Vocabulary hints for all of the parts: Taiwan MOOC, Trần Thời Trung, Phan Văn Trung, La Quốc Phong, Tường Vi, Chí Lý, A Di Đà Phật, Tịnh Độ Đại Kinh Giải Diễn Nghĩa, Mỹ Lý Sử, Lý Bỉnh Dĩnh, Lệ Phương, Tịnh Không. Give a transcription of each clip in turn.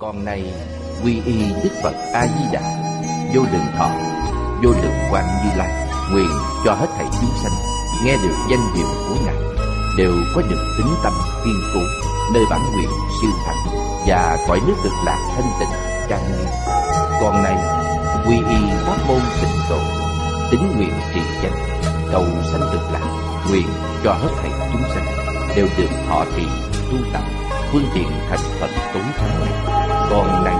Con nay quy y Đức Phật A Di Đà, vô lượng thọ, vô lượng quang Như Lai, nguyện cho hết thảy chúng sanh nghe được danh hiệu của Ngài đều có được tín tâm kiên cố nơi bản nguyện siêu thắng và cõi nước Cực Lạc thanh tịnh trang nghiêm. Con nay quy y pháp môn Tịnh Độ, tín nguyện trì danh, cầu sanh Cực Lạc, nguyện cho hết thảy chúng sanh đều được thọ trì tu tập phương tiện thành Phật tốn thắng này. Con nay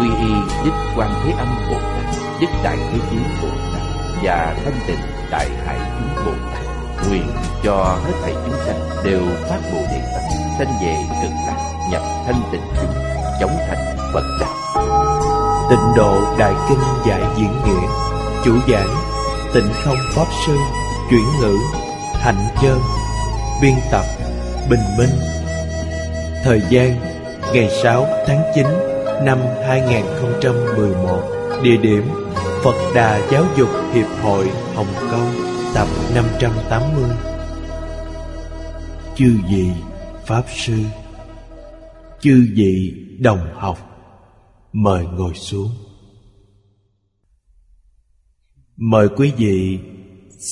quy y Đức Quan Thế Âm Bồ Tát, Đức Đại Thế Chí Bồ Tát và Thanh Tịnh Đại Hải Chúng Bồ Tát, nguyện cho hết thảy chúng sanh đều phát Bồ Đề Tâm, sanh về Cực Lạc, nhập thanh tịnh chúng, chóng thành Phật đạo. Tịnh Độ Đại Kinh Giải Diễn Nghĩa. Chủ giảng Tịnh Không Pháp Sư. Chuyển ngữ Hạnh Chơn. Biên tập Bình Minh. Thời gian ngày 6 tháng 9 năm 2011. Địa điểm Phật Đà Giáo dục Hiệp hội Hồng Kông. Tập 580. Chư vị Pháp Sư, chư vị đồng học, mời ngồi xuống. Mời quý vị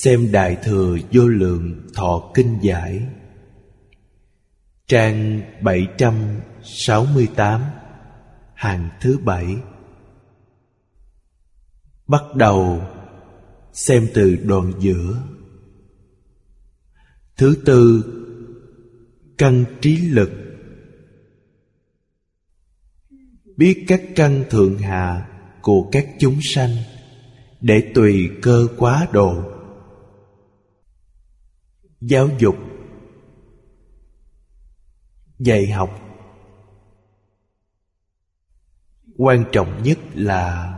xem Đại Thừa Vô Lượng Thọ Kinh Giải, trang 768, hàng thứ 7. Bắt đầu xem từ đoạn giữa. Thứ tư, căn trí lực. Biết các căn thượng hạ của các chúng sanh để tùy cơ quá độ. Giáo dục, dạy học. Quan trọng nhất là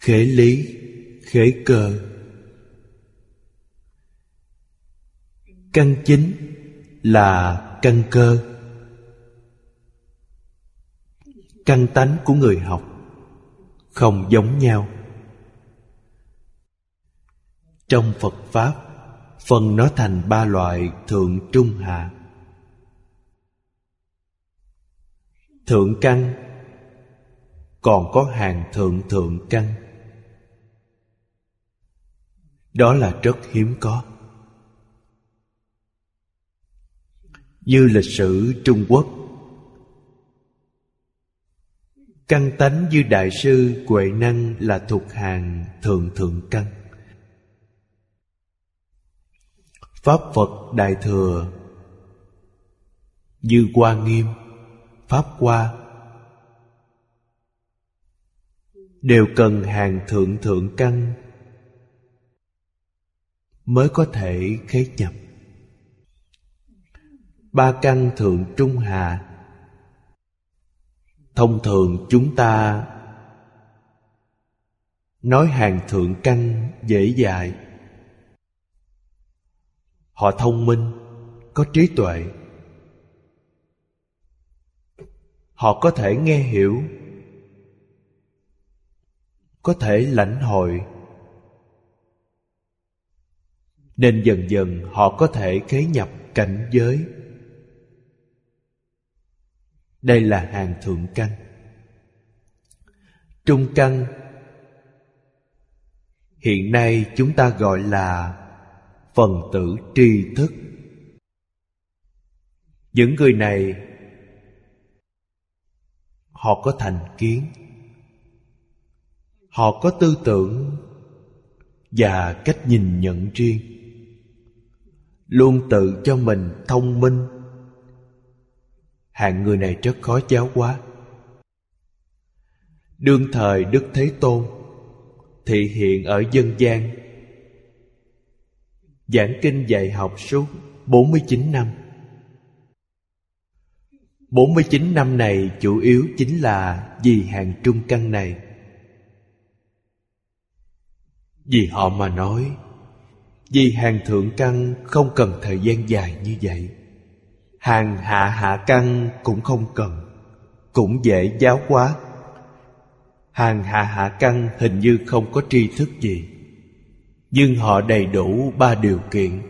khế lý, khế cơ. Căn chính là căn cơ, căn tánh của người học không giống nhau. Trong Phật Pháp phân nó thành ba loại: thượng, trung, hạ. Thượng căn, còn có hàng thượng thượng căn. Đó là rất hiếm có. Như lịch sử Trung Quốc, căn tánh như Đại sư Huệ Năng là thuộc hàng thượng thượng căn. Pháp Phật Đại Thừa như Hoa Nghiêm, Pháp Hoa đều cần hàng thượng thượng căn mới có thể khế nhập. Ba căn thượng trung hạ thông thường chúng ta nói hàng thượng căn dễ dạy. Họ thông minh, có trí tuệ, họ có thể nghe hiểu, có thể lãnh hội, nên dần dần họ có thể khế nhập cảnh giới. Đây là hàng thượng căn. Trung căn hiện nay chúng ta gọi là phần tử tri thức. Những người này họ có thành kiến, họ có tư tưởng và cách nhìn nhận riêng, luôn tự cho mình thông minh. Hạng người này rất khó giáo hóa. Đương thời Đức Thế Tôn thị hiện ở dân gian, giảng kinh dạy học suốt 49 năm. 49 năm này chủ yếu chính là vì hàng trung căn này. Vì họ mà nói, vì hàng thượng căn không cần thời gian dài như vậy. Hàng hạ hạ căn cũng không cần, cũng dễ giáo hóa. Hàng hạ hạ căn hình như không có tri thức gì, nhưng họ đầy đủ ba điều kiện.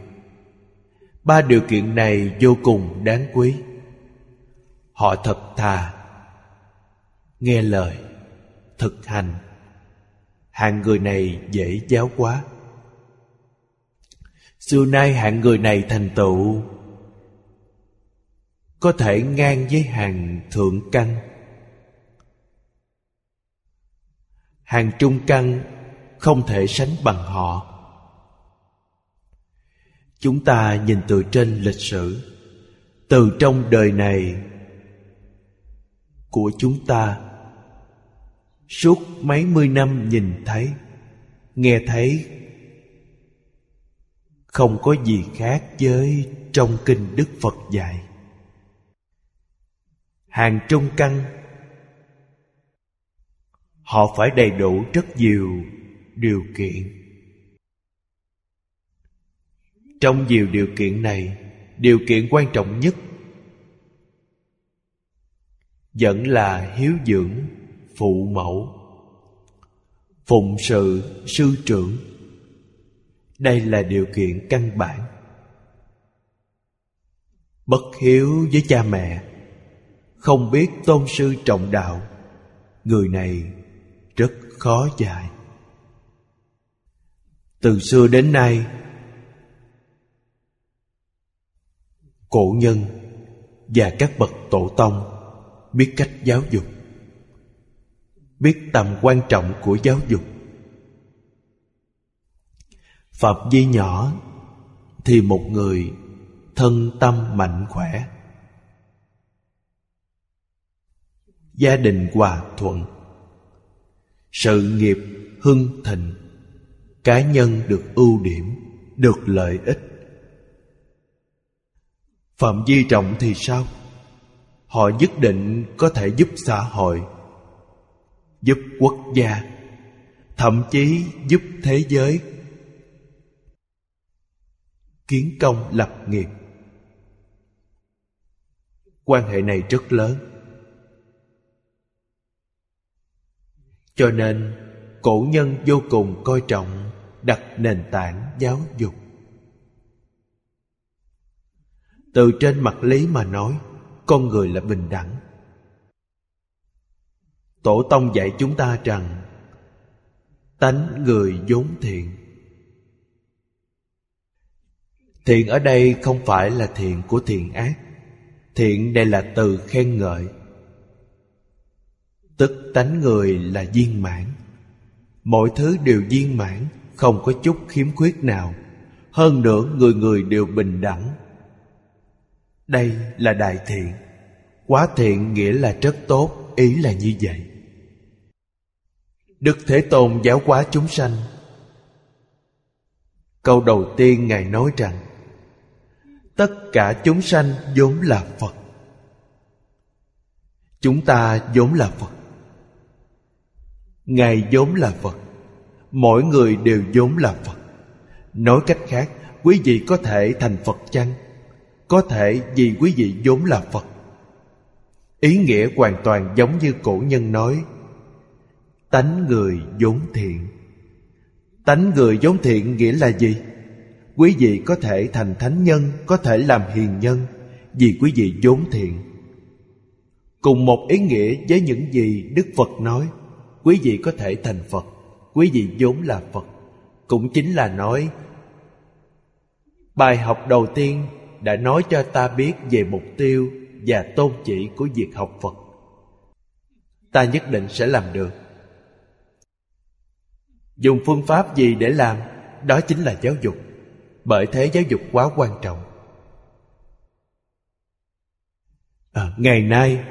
Ba điều kiện này vô cùng đáng quý. Họ thật thà, nghe lời, thực hành. Hạng người này dễ giáo hóa. Xưa nay hạng người này thành tựu có thể ngang với hàng thượng căn. Hàng trung căn không thể sánh bằng họ. Chúng ta nhìn từ trên lịch sử, từ trong đời này của chúng ta, suốt mấy mươi năm nhìn thấy, nghe thấy không có gì khác với trong kinh Đức Phật dạy. Hàng trung căn, họ phải đầy đủ rất nhiều điều kiện. Trong nhiều điều kiện này, điều kiện quan trọng nhất vẫn là hiếu dưỡng phụ mẫu, phụng sự sư trưởng. Đây là điều kiện căn bản. Bất hiếu với cha mẹ, không biết tôn sư trọng đạo, người này rất khó dạy. Từ xưa đến nay, cổ nhân và các bậc tổ tông biết cách giáo dục, biết tầm quan trọng của giáo dục. Phạm vi nhỏ thì một người thân tâm mạnh khỏe, gia đình hòa thuận, sự nghiệp hưng thịnh, cá nhân được ưu điểm, được lợi ích. Phạm vi rộng thì sao? Họ nhất định có thể giúp xã hội, giúp quốc gia, thậm chí giúp thế giới, kiến công lập nghiệp. Quan hệ này rất lớn. Cho nên, cổ nhân vô cùng coi trọng đặt nền tảng giáo dục. Từ trên mặt lý mà nói, con người là bình đẳng. Tổ tông dạy chúng ta rằng tánh người vốn thiện. Thiện ở đây không phải là thiện của thiện ác. Thiện đây là từ khen ngợi, tức tánh người là viên mãn, mọi thứ đều viên mãn, không có chút khiếm khuyết nào. Hơn nữa người người đều bình đẳng. Đây là đại thiện. Quá thiện nghĩa là rất tốt, ý là như vậy. Đức Thế Tôn giáo hóa chúng sanh, câu đầu tiên Ngài nói rằng tất cả chúng sanh vốn là Phật. Chúng ta vốn là Phật, Ngài vốn là Phật, mỗi người đều vốn là Phật. Nói cách khác, quý vị có thể thành Phật chăng? Có thể, vì quý vị vốn là Phật. Ý nghĩa hoàn toàn giống như cổ nhân nói tánh người vốn thiện. Tánh người vốn thiện nghĩa là gì? Quý vị có thể thành thánh nhân, có thể làm hiền nhân, vì quý vị vốn thiện. Cùng một ý nghĩa với những gì Đức Phật nói, quý vị có thể thành Phật, quý vị vốn là Phật. Cũng chính là nói bài học đầu tiên đã nói cho ta biết về mục tiêu và tôn chỉ của việc học Phật. Ta nhất định sẽ làm được. Dùng phương pháp gì để làm? Đó chính là giáo dục. Bởi thế giáo dục quá quan trọng. Ngày nay,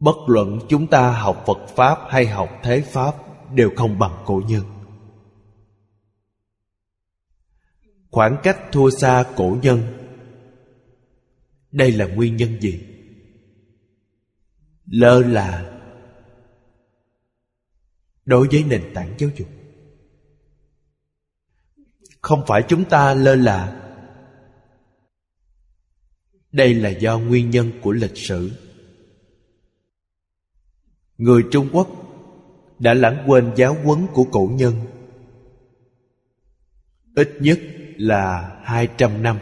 bất luận chúng ta học Phật Pháp hay học Thế Pháp đều không bằng cổ nhân. Khoảng cách thua xa cổ nhân. Đây là nguyên nhân gì? Lơ là đối với nền tảng giáo dục. Không phải chúng ta lơ là. Đây là do nguyên nhân của lịch sử. Người Trung Quốc đã lãng quên giáo huấn của cổ nhân ít nhất là 200 năm.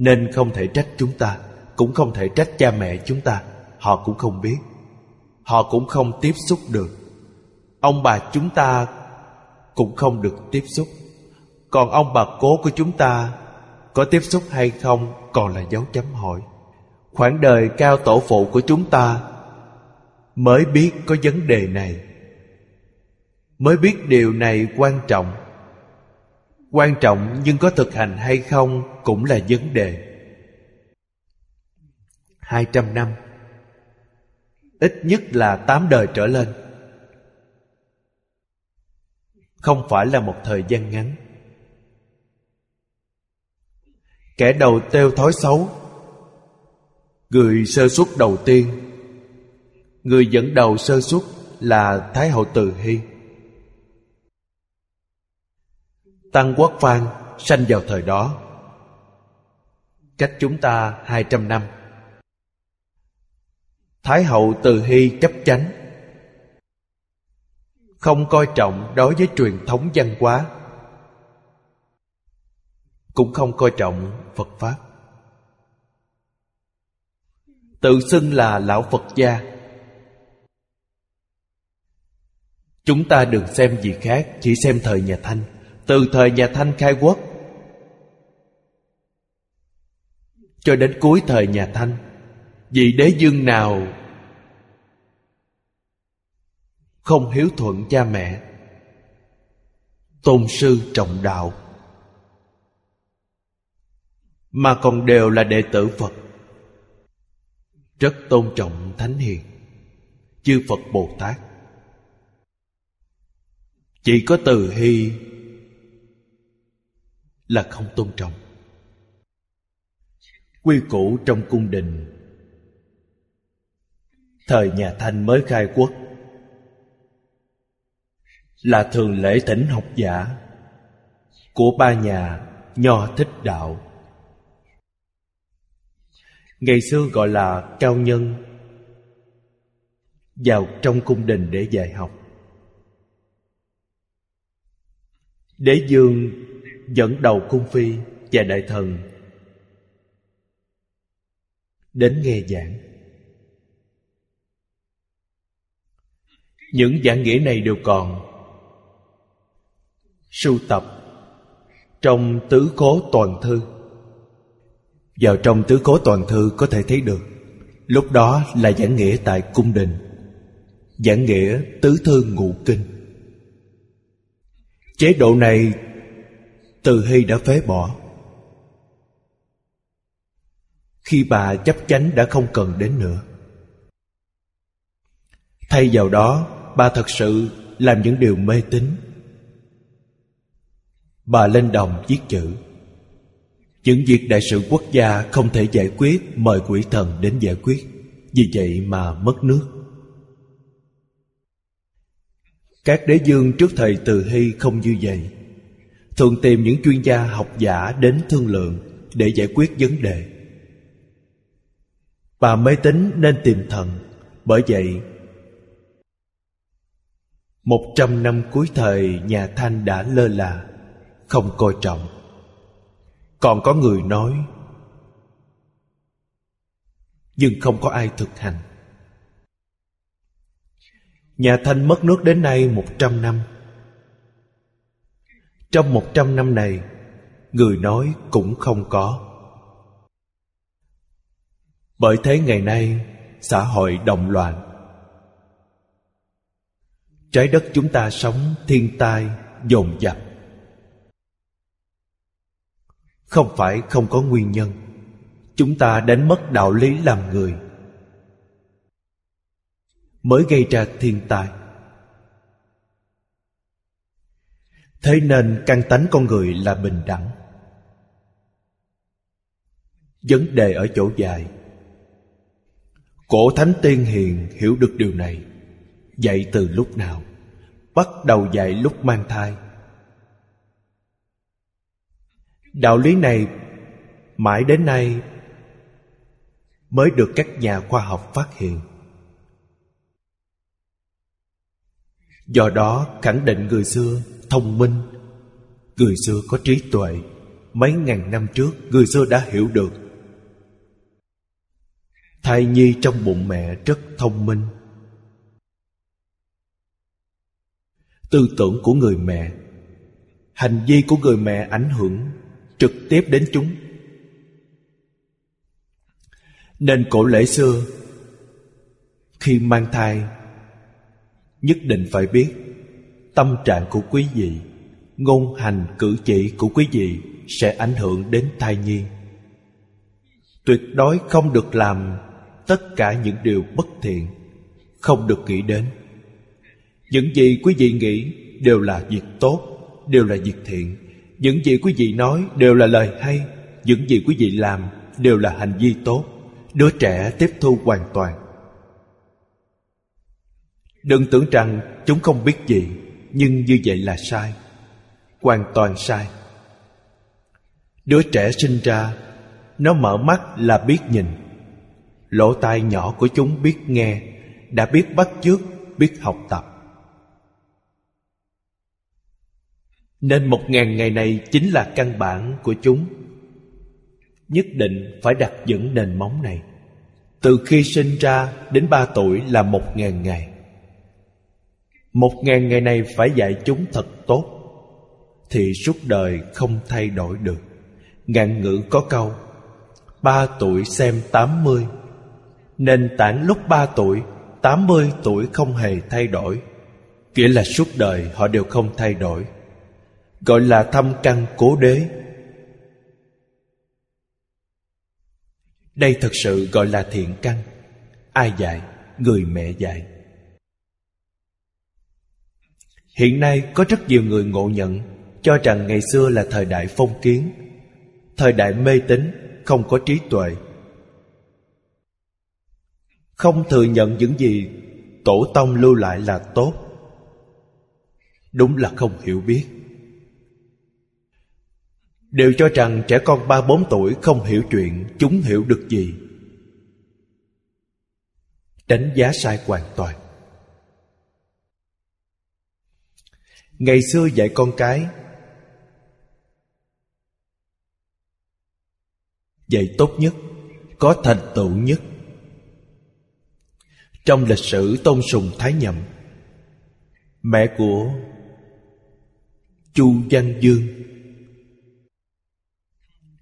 nên không thể trách chúng ta, cũng không thể trách cha mẹ chúng ta. Họ cũng không biết, họ cũng không tiếp xúc được. Ông bà chúng ta cũng không được tiếp xúc. Còn ông bà cố của chúng ta có tiếp xúc hay không còn là dấu chấm hỏi. Khoảng đời cao tổ phụ của chúng ta mới biết có vấn đề này, mới biết điều này quan trọng. Quan trọng nhưng có thực hành hay không cũng là vấn đề. 200 năm, ít nhất là 8 đời trở lên, không phải là một thời gian ngắn. Kẻ đầu têu thói xấu, người sơ xuất đầu tiên, người dẫn đầu sơ xuất là Thái hậu Từ Hy. Tăng Quốc Phan sanh vào thời đó, cách chúng ta 200 năm. Thái hậu Từ Hy chấp chánh, không coi trọng đối với truyền thống văn hóa, cũng không coi trọng Phật Pháp. Tự xưng là lão Phật gia. Chúng ta đừng xem gì khác, chỉ xem thời nhà Thanh. Từ thời nhà Thanh khai quốc cho đến cuối thời nhà Thanh, vị đế vương nào không hiếu thuận cha mẹ, tôn sư trọng đạo, mà còn đều là đệ tử Phật, rất tôn trọng thánh hiền, chư Phật Bồ Tát. Chỉ có Từ Hy là không tôn trọng. Quy củ trong cung đình thời nhà Thanh mới khai quốc là thường lễ thỉnh học giả của ba nhà Nho Thích Đạo, ngày xưa gọi là cao nhân, vào trong cung đình để dạy học. Đế vương dẫn đầu cung phi và đại thần đến nghe giảng. Những giảng nghĩa này đều còn sưu tập trong Tứ Cố Toàn Thư. Vào trong Tứ Cố Toàn Thư có thể thấy được, lúc đó là giảng nghĩa tại cung đình, giảng nghĩa Tứ Thư Ngũ Kinh. Chế độ này Từ Hy đã phế bỏ. Khi bà chấp chánh đã không cần đến nữa. Thay vào đó, bà thật sự làm những điều mê tín. Bà lên đồng viết chữ. Những việc đại sự quốc gia không thể giải quyết, mời quỷ thần đến giải quyết. Vì vậy mà mất nước. Các đế vương trước thời Từ Hy không như vậy, thường tìm những chuyên gia học giả đến thương lượng để giải quyết vấn đề. Bà mê tín nên tìm thần. Bởi vậy 100 năm cuối thời nhà Thanh đã lơ là, không coi trọng. Còn có người nói, nhưng không có ai thực hành. Nhà Thanh mất nước đến nay 100 năm. Trong 100 năm này, người nói cũng không có. Bởi thế ngày nay, xã hội động loạn. Trái đất chúng ta sống thiên tai, dồn dập. Không phải không có nguyên nhân. Chúng ta đánh mất đạo lý làm người, mới gây ra thiên tai. Thế nên căn tánh con người là bình đẳng. Vấn đề ở chỗ dài. Cổ thánh tiên hiền hiểu được điều này. Dạy từ lúc nào? Bắt đầu dạy lúc mang thai. Đạo lý này mãi đến nay mới được các nhà khoa học phát hiện. Do đó khẳng định người xưa thông minh, người xưa có trí tuệ, mấy ngàn năm trước người xưa đã hiểu được. Thai nhi trong bụng mẹ rất thông minh. Tư tưởng của người mẹ, hành vi của người mẹ ảnh hưởng trực tiếp đến chúng. Nên cổ lễ xưa, khi mang thai, nhất định phải biết tâm trạng của quý vị, ngôn hành cử chỉ của quý vị sẽ ảnh hưởng đến thai nhi. Tuyệt đối không được làm tất cả những điều bất thiện, không được nghĩ đến. Những gì quý vị nghĩ đều là việc tốt, đều là việc thiện. Những gì quý vị nói đều là lời hay. Những gì quý vị làm đều là hành vi tốt. Đứa trẻ tiếp thu hoàn toàn. Đừng tưởng rằng chúng không biết gì, nhưng như vậy là sai, hoàn toàn sai. Đứa trẻ sinh ra, nó mở mắt là biết nhìn, lỗ tai nhỏ của chúng biết nghe, đã biết bắt chước, biết học tập. Nên 1000 ngày này chính là căn bản của chúng. Nhất định phải đặt vững nền móng này. Từ khi sinh ra đến 3 tuổi là 1000 ngày. 1000 ngày này phải dạy chúng thật tốt, thì suốt đời không thay đổi được. Ngạn ngữ có câu 3 tuổi xem 80. Nền tảng lúc 3 tuổi, 80 tuổi không hề thay đổi. Nghĩa là suốt đời họ đều không thay đổi, gọi là thâm căn cố đế. Đây thật sự gọi là thiện căn. Ai dạy? Người mẹ dạy. Hiện nay có rất nhiều người ngộ nhận, cho rằng ngày xưa là thời đại phong kiến, thời đại mê tín, không có trí tuệ, không thừa nhận những gì tổ tông lưu lại là tốt. Đúng là không hiểu biết. Đều cho rằng trẻ con 3-4 tuổi không hiểu chuyện, chúng hiểu được gì? Đánh giá sai hoàn toàn. Ngày xưa dạy con cái, dạy tốt nhất, có thành tựu nhất. Trong lịch sử Tôn Sùng Thái Nhậm, mẹ của Chu Văn Dương,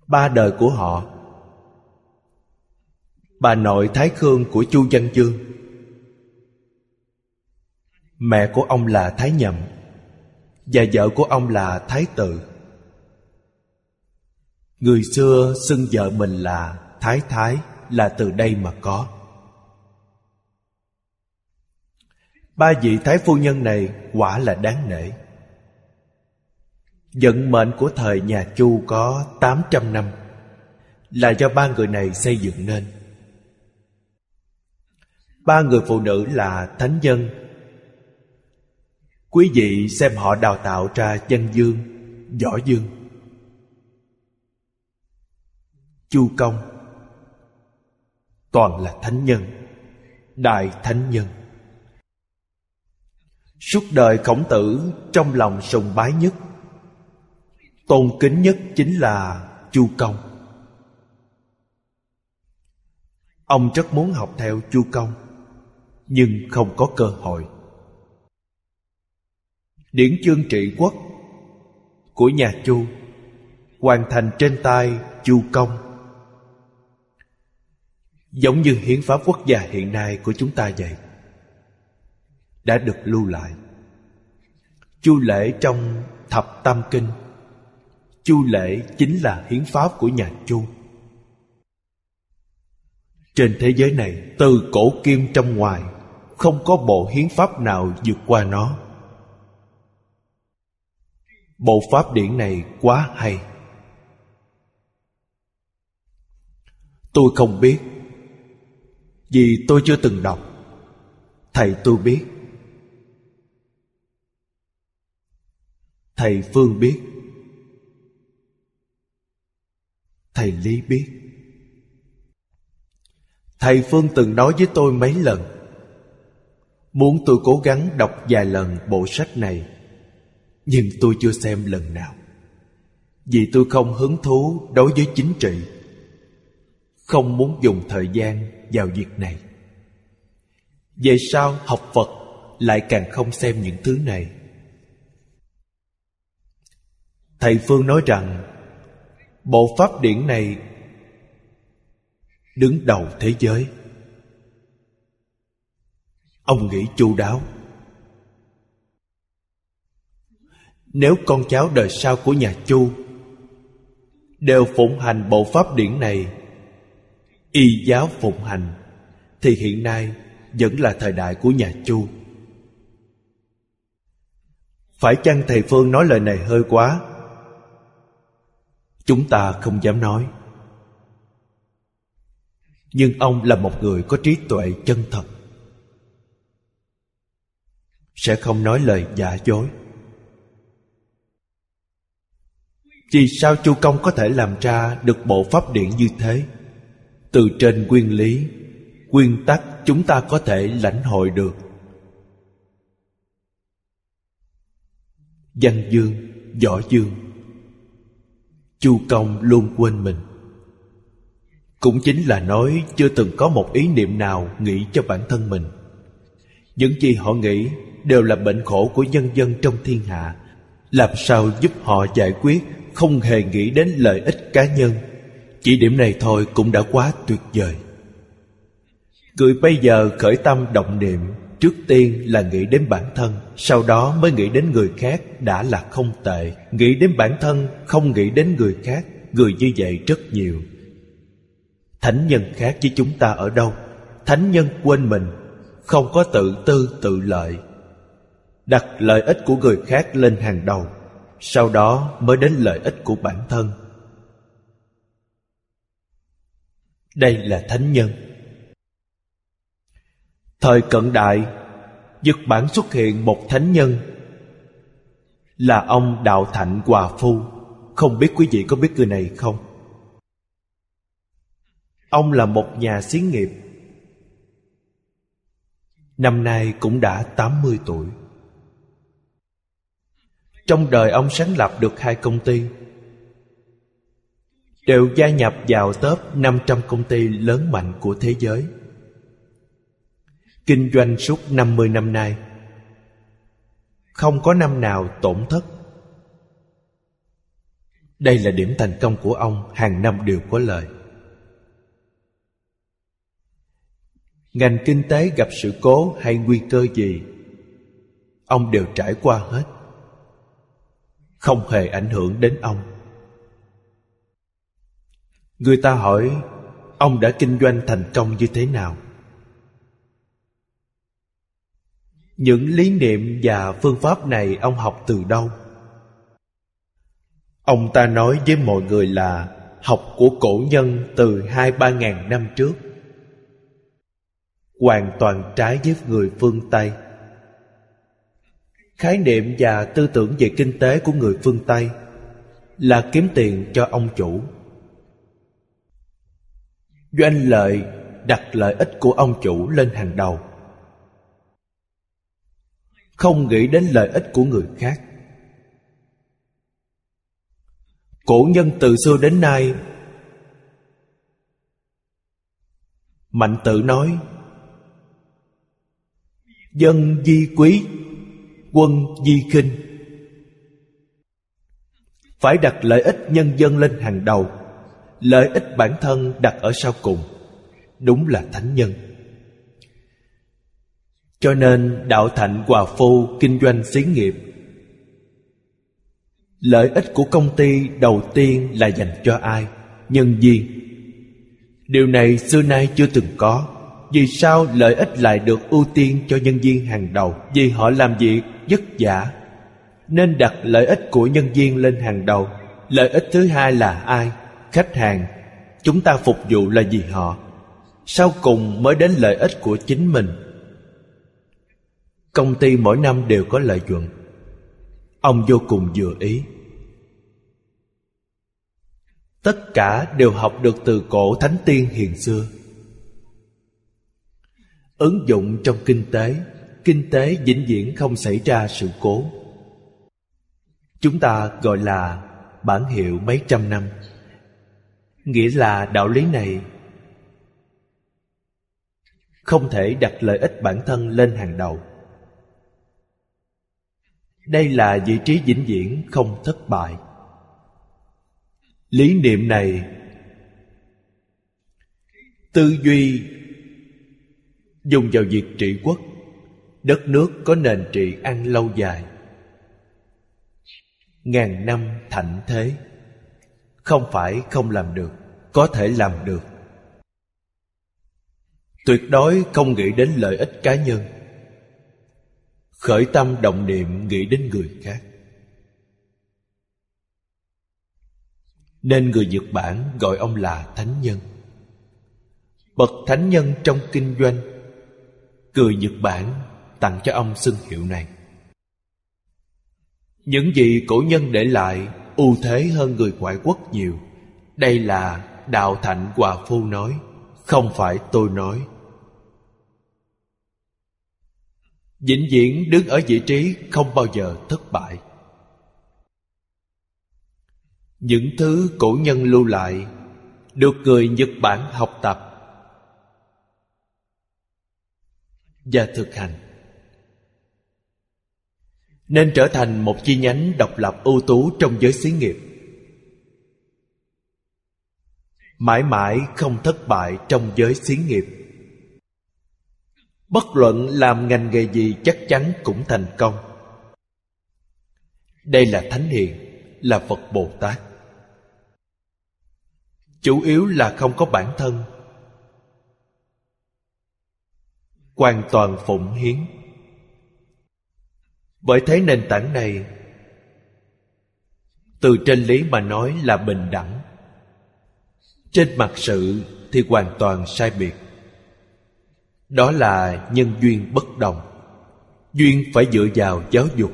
3 đời của họ, bà nội Thái Khương của Chu Văn Dương, mẹ của ông là Thái Nhậm và vợ của ông là Thái Tự. Người xưa xưng vợ mình là Thái Thái là từ đây mà có. 3 vị Thái Phu Nhân này quả là đáng nể. Vận mệnh của thời nhà Chu có 800 năm là do 3 người này xây dựng nên. 3 người phụ nữ là thánh nhân. Quý vị xem họ đào tạo ra Văn Dương, Võ Dương, Chu Công, toàn là thánh nhân, đại thánh nhân. Suốt đời Khổng Tử trong lòng sùng bái nhất, tôn kính nhất chính là Chu Công. Ông rất muốn học theo Chu Công, nhưng không có cơ hội. Điển chương trị quốc của nhà Chu hoàn thành trên tay Chu Công. Giống như hiến pháp quốc gia hiện nay của chúng ta vậy, đã được lưu lại. Chu lễ trong Thập Tam Kinh, Chu lễ chính là hiến pháp của nhà Chu. Trên thế giới này, từ cổ kim trong ngoài, không có bộ hiến pháp nào vượt qua nó. Bộ pháp điển này quá hay. Tôi không biết, vì tôi chưa từng đọc. Thầy tôi biết, thầy Phương biết, thầy Lý biết. Thầy Phương từng nói với tôi mấy lần, muốn tôi cố gắng đọc vài lần bộ sách này, nhưng tôi chưa xem lần nào. Vì tôi không hứng thú đối với chính trị, không muốn dùng thời gian vào việc này. Về sau học Phật lại càng không xem những thứ này. Thầy Phương nói rằng bộ pháp điển này đứng đầu thế giới. Ông nghĩ chu đáo. Nếu con cháu đời sau của nhà Chu đều phụng hành bộ pháp điển này, y giáo phụng hành, thì hiện nay vẫn là thời đại của nhà Chu. Phải chăng thầy Phương nói lời này hơi quá? Chúng ta không dám nói. Nhưng ông là một người có trí tuệ chân thật, sẽ không nói lời giả dối. Vì sao Chu Công có thể làm ra được bộ pháp điển như thế? Từ trên nguyên lý, nguyên tắc chúng ta có thể lãnh hội được. Văn Dương, Võ Dương, Chu Công luôn quên mình. Cũng chính là nói chưa từng có một ý niệm nào nghĩ cho bản thân mình. Những gì họ nghĩ đều là bệnh khổ của nhân dân trong thiên hạ, làm sao giúp họ giải quyết, không hề nghĩ đến lợi ích cá nhân. Chỉ điểm này thôi cũng đã quá tuyệt vời. Người bây giờ khởi tâm động niệm, trước tiên là nghĩ đến bản thân, sau đó mới nghĩ đến người khác, đã là không tệ. Nghĩ đến bản thân, không nghĩ đến người khác, người như vậy rất nhiều. Thánh nhân khác với chúng ta ở đâu? Thánh nhân quên mình, không có tự tư tự lợi, đặt lợi ích của người khác lên hàng đầu, sau đó mới đến lợi ích của bản thân. Đây là thánh nhân. Thời cận đại, Nhật Bản xuất hiện một thánh nhân là ông Đạo Thạnh Hòa Phu. Không biết quý vị có biết người này không? Ông là một nhà xí nghiệp, năm nay cũng đã 80 tuổi. Trong đời ông sáng lập được 2 công ty, đều gia nhập vào top 500 công ty lớn mạnh của thế giới. Kinh doanh suốt 50 năm nay, không có năm nào tổn thất. Đây là điểm thành công của ông, hàng năm đều có lời. Ngành kinh tế gặp sự cố hay nguy cơ gì, ông đều trải qua hết, không hề ảnh hưởng đến ông. Người ta hỏi ông đã kinh doanh thành công như thế nào? Những lý niệm và phương pháp này ông học từ đâu? Ông ta nói với mọi người là học của cổ nhân từ 2-3 ngàn năm trước, hoàn toàn trái với người phương Tây. Khái niệm và tư tưởng về kinh tế của người phương Tây là kiếm tiền cho ông chủ, doanh lợi, đặt lợi ích của ông chủ lên hàng đầu, không nghĩ đến lợi ích của người khác. Cổ nhân từ xưa đến nay, Mạnh Tử nói: dân di quý, quân di khinh. Phải đặt lợi ích nhân dân lên hàng đầu, lợi ích bản thân đặt ở sau cùng. Đúng là thánh nhân. Cho nên Đạo Thạnh Hòa Phu kinh doanh xí nghiệp, lợi ích của công ty đầu tiên là dành cho ai? Nhân viên. Điều này xưa nay chưa từng có. Vì sao lợi ích lại được ưu tiên cho nhân viên hàng đầu? Vì họ làm việc vất vả, nên đặt lợi ích của nhân viên lên hàng đầu. Lợi ích thứ hai là ai? Khách hàng. Chúng ta phục vụ là vì họ, sau cùng mới đến lợi ích của chính mình. Công ty mỗi năm đều có lợi nhuận, ông vô cùng vừa ý. Tất cả đều học được từ cổ thánh tiên hiền xưa, ứng dụng trong kinh tế vĩnh viễn không xảy ra sự cố. Chúng ta gọi là bản hiệu mấy trăm năm. Nghĩa là đạo lý này không thể đặt lợi ích bản thân lên hàng đầu. Đây là vị trí vĩnh viễn không thất bại. Lý niệm này, tư duy dùng vào việc trị quốc, đất nước có nền trị an lâu dài, ngàn năm thạnh thế. Không phải không làm được, có thể làm được. Tuyệt đối không nghĩ đến lợi ích cá nhân, khởi tâm động niệm nghĩ đến người khác. Nên người Nhật Bản gọi ông là thánh nhân, bậc thánh nhân trong kinh doanh. Người Nhật Bản tặng cho ông xưng hiệu này. Những gì cổ nhân để lại ưu thế hơn người ngoại quốc nhiều. Đây là đạo Thạnh Hòa Phu nói, không phải tôi nói. Vĩnh viễn đứng ở vị trí không bao giờ thất bại. Những thứ cổ nhân lưu lại được người Nhật Bản học tập và thực hành, nên trở thành một chi nhánh độc lập ưu tú trong giới xí nghiệp, mãi mãi không thất bại trong giới xí nghiệp. Bất luận làm ngành nghề gì chắc chắn cũng thành công. Đây là thánh hiền, là Phật Bồ Tát. Chủ yếu là không có bản thân, hoàn toàn phụng hiến. Bởi thế nền tảng này từ trên lý mà nói là bình đẳng, trên mặt sự thì hoàn toàn sai biệt. Đó là nhân duyên bất đồng. Duyên phải dựa vào giáo dục,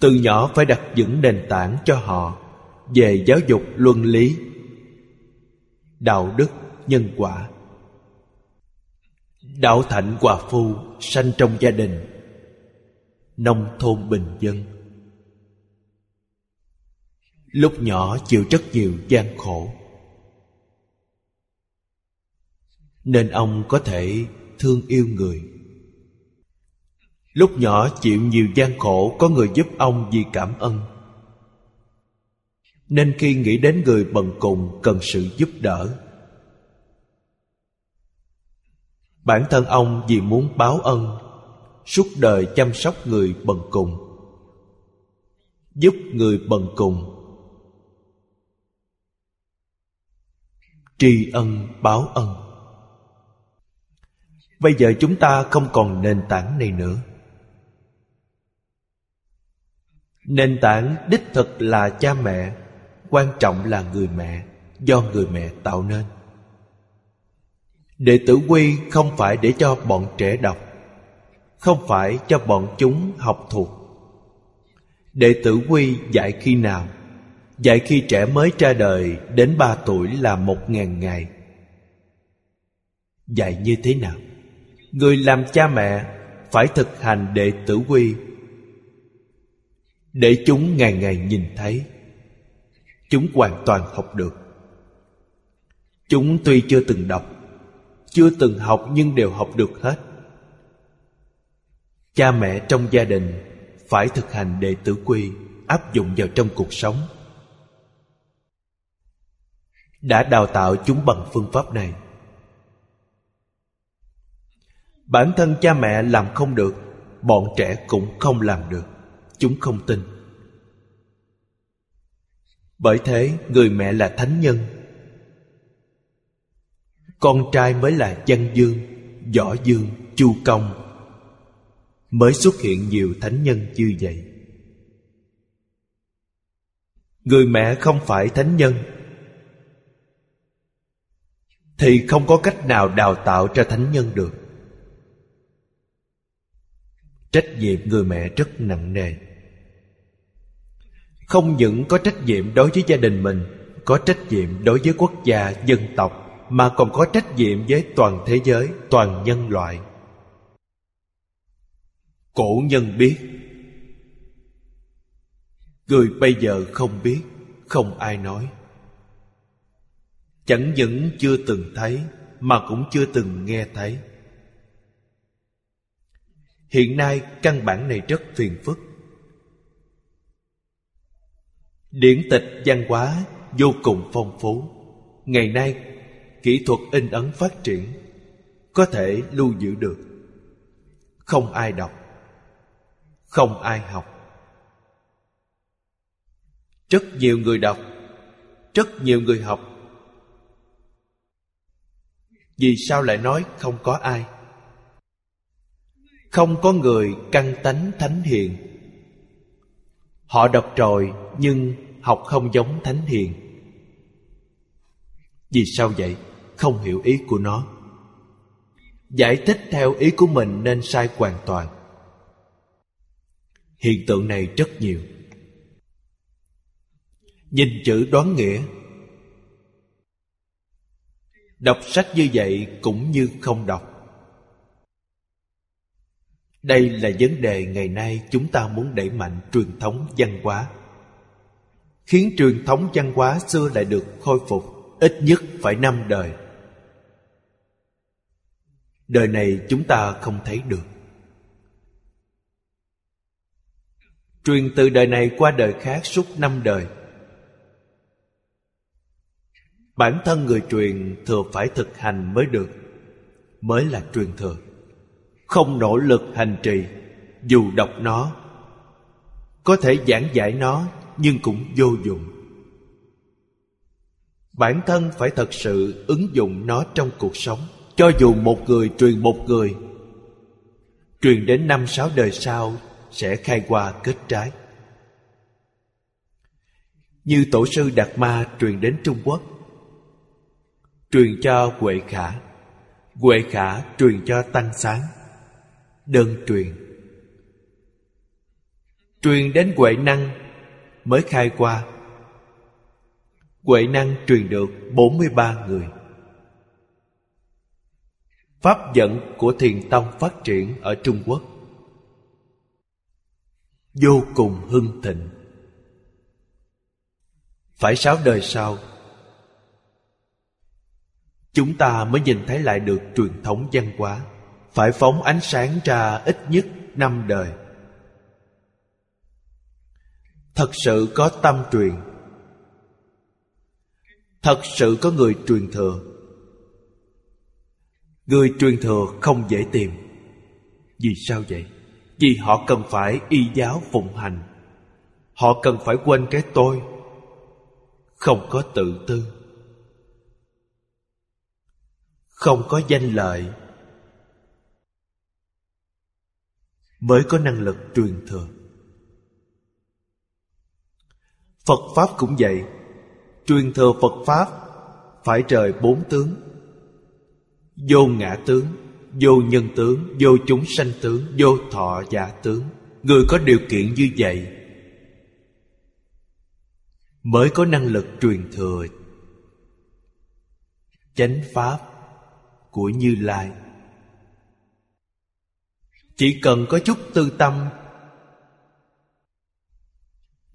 từ nhỏ phải đặt vững nền tảng cho họ về giáo dục luân lý, đạo đức, nhân quả. Đạo Thạnh Hòa Phu sanh trong gia đình nông thôn bình dân, lúc nhỏ chịu rất nhiều gian khổ, nên ông có thể thương yêu người. Lúc nhỏ chịu nhiều gian khổ, có người giúp ông vì cảm ơn, nên khi nghĩ đến người bần cùng cần sự giúp đỡ, bản thân ông vì muốn báo ân, suốt đời chăm sóc người bần cùng, giúp người bần cùng, tri ân báo ân. Bây giờ chúng ta không còn nền tảng này nữa. Nền tảng đích thực là cha mẹ, quan trọng là người mẹ, do người mẹ tạo nên. Đệ tử quy không phải để cho bọn trẻ đọc, không phải cho bọn chúng học thuộc. Đệ tử quy dạy khi nào? Dạy khi trẻ mới ra đời đến 3 tuổi là 1.000 ngày. Dạy như thế nào? Người làm cha mẹ phải thực hành đệ tử quy, để chúng ngày ngày nhìn thấy. Chúng hoàn toàn học được. Chúng tuy chưa từng đọc, chưa từng học nhưng đều học được hết. Cha mẹ trong gia đình phải thực hành đệ tử quy, áp dụng vào trong cuộc sống. Đã đào tạo chúng bằng phương pháp này. Bản thân cha mẹ làm không được, bọn trẻ cũng không làm được. Chúng không tin. Bởi thế người mẹ là thánh nhân, con trai mới là Văn Dương, Võ Dương, Chu Công. Mới xuất hiện nhiều thánh nhân như vậy. Người mẹ không phải thánh nhân thì không có cách nào đào tạo ra thánh nhân được. Trách nhiệm người mẹ rất nặng nề. Không những có trách nhiệm đối với gia đình mình, có trách nhiệm đối với quốc gia, dân tộc, mà còn có trách nhiệm với toàn thế giới, toàn nhân loại. Cổ nhân biết Người bây giờ không biết, không ai nói. Chẳng những chưa từng thấy mà cũng chưa từng nghe thấy. Hiện nay căn bản này rất phiền phức. Điển tịch văn hóa vô cùng phong phú. Ngày nay kỹ thuật in ấn phát triển, có thể lưu giữ được. Không ai đọc, không ai học. Rất nhiều người đọc, rất nhiều người học. Vì sao lại nói không có ai? Không có người căn tánh thánh hiền. Họ đọc rồi nhưng học không giống thánh hiền. Vì sao vậy? Không hiểu ý của nó, giải thích theo ý của mình nên sai hoàn toàn. Hiện tượng này rất nhiều. Nhìn chữ đoán nghĩa. Đọc sách như vậy cũng như không đọc. Đây là vấn đề ngày nay chúng ta muốn đẩy mạnh truyền thống văn hóa, khiến truyền thống văn hóa xưa lại được khôi phục, ít nhất phải 5 đời. Đời này chúng ta không thấy được. Truyền từ đời này qua đời khác suốt 5 đời. Bản thân người truyền thừa phải thực hành mới được, mới là truyền thừa. Không nỗ lực hành trì, dù đọc nó, có thể giảng giải nó nhưng cũng vô dụng. Bản thân phải thật sự ứng dụng nó trong cuộc sống. Cho dù một người truyền một người, truyền đến 5-6 đời sau sẽ khai qua kết trái. Như tổ sư Đạt Ma truyền đến Trung Quốc, truyền cho Huệ Khả, Huệ Khả truyền cho Tăng Sáng, đơn truyền đến Huệ Năng mới khai qua. Huệ Năng truyền được 43 người. Pháp dẫn của Thiền Tông phát triển ở Trung Quốc vô cùng hưng thịnh. Phải 6 đời sau chúng ta mới nhìn thấy lại được truyền thống văn hóa. Phải phóng ánh sáng ra ít nhất 5 đời. Thật sự có tâm truyền, thật sự có người truyền thừa. Người truyền thừa không dễ tìm. Vì sao vậy? Vì họ cần phải y giáo phụng hành. Họ cần phải quên cái tôi, không có tự tư, không có danh lợi, mới có năng lực truyền thừa. Phật Pháp cũng vậy. Truyền thừa Phật Pháp phải rời 4 tướng: vô ngã tướng, vô nhân tướng, vô chúng sanh tướng, vô thọ giả tướng. Người có điều kiện như vậy mới có năng lực truyền thừa chánh Pháp của Như Lai. Chỉ cần có chút tư tâm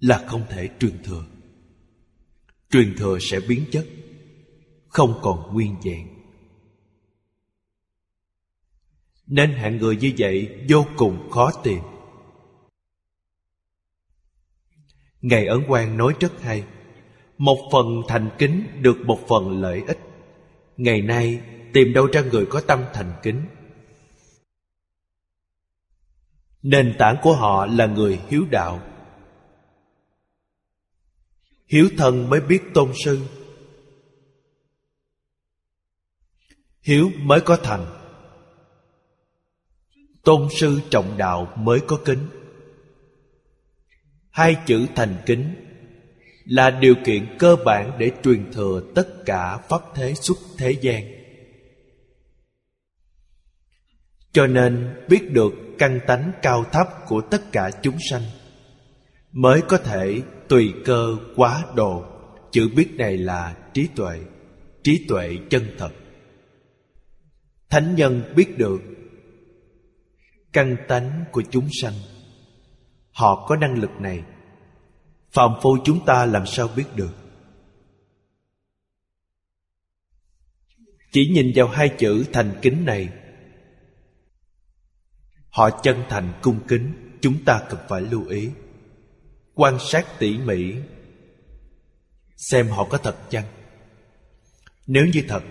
là không thể truyền thừa. Truyền thừa sẽ biến chất, không còn nguyên vẹn. Nên hạng người như vậy vô cùng khó tìm. Ngài Ấn Quang nói rất hay: một phần thành kính được một phần lợi ích. Ngày nay tìm đâu ra người có tâm thành kính? Nền tảng của họ là người hiếu đạo, hiếu thân mới biết tôn sư, hiếu mới có thành, tôn sư trọng đạo mới có kính. 2 chữ thành kính là điều kiện cơ bản để truyền thừa tất cả pháp thế xuất thế gian. Cho nên biết được căn tánh cao thấp của tất cả chúng sanh mới có thể tùy cơ quá độ. Chữ biết này là trí tuệ, trí tuệ chân thật. Thánh nhân biết được căn tánh của chúng sanh, họ có năng lực này. Phàm phu chúng ta làm sao biết được? Chỉ nhìn vào hai chữ thành kính này, họ chân thành cung kính, chúng ta cần phải lưu ý, quan sát tỉ mỉ, xem họ có thật chăng. Nếu như thật,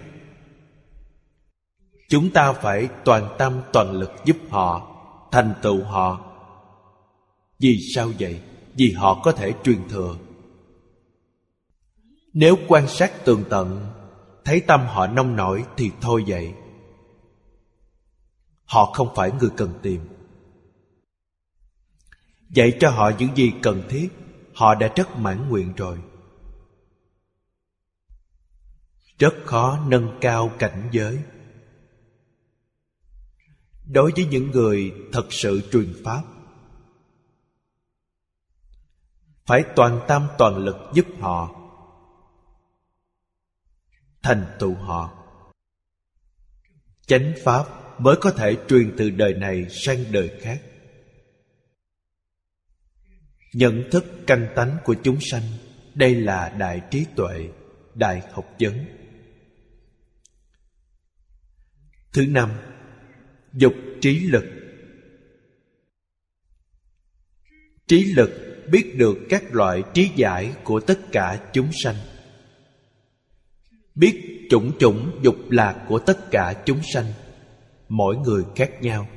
chúng ta phải toàn tâm toàn lực giúp họ, thành tựu họ. Vì sao vậy? Vì họ có thể truyền thừa. Nếu quan sát tường tận, thấy tâm họ nông nổi thì thôi vậy, họ không phải người cần tìm. Dạy cho họ những gì cần thiết, họ đã rất mãn nguyện rồi. Rất khó nâng cao cảnh giới. Đối với những người thật sự truyền pháp, phải toàn tâm toàn lực giúp họ, thành tựu họ. Chánh pháp mới có thể truyền từ đời này sang đời khác. Nhận thức căn tánh của chúng sanh, đây là đại trí tuệ, đại học vấn. Thứ năm, dục trí lực. Trí lực biết được các loại trí giải của tất cả chúng sanh, biết chủng chủng dục lạc của tất cả chúng sanh, mỗi người khác nhau.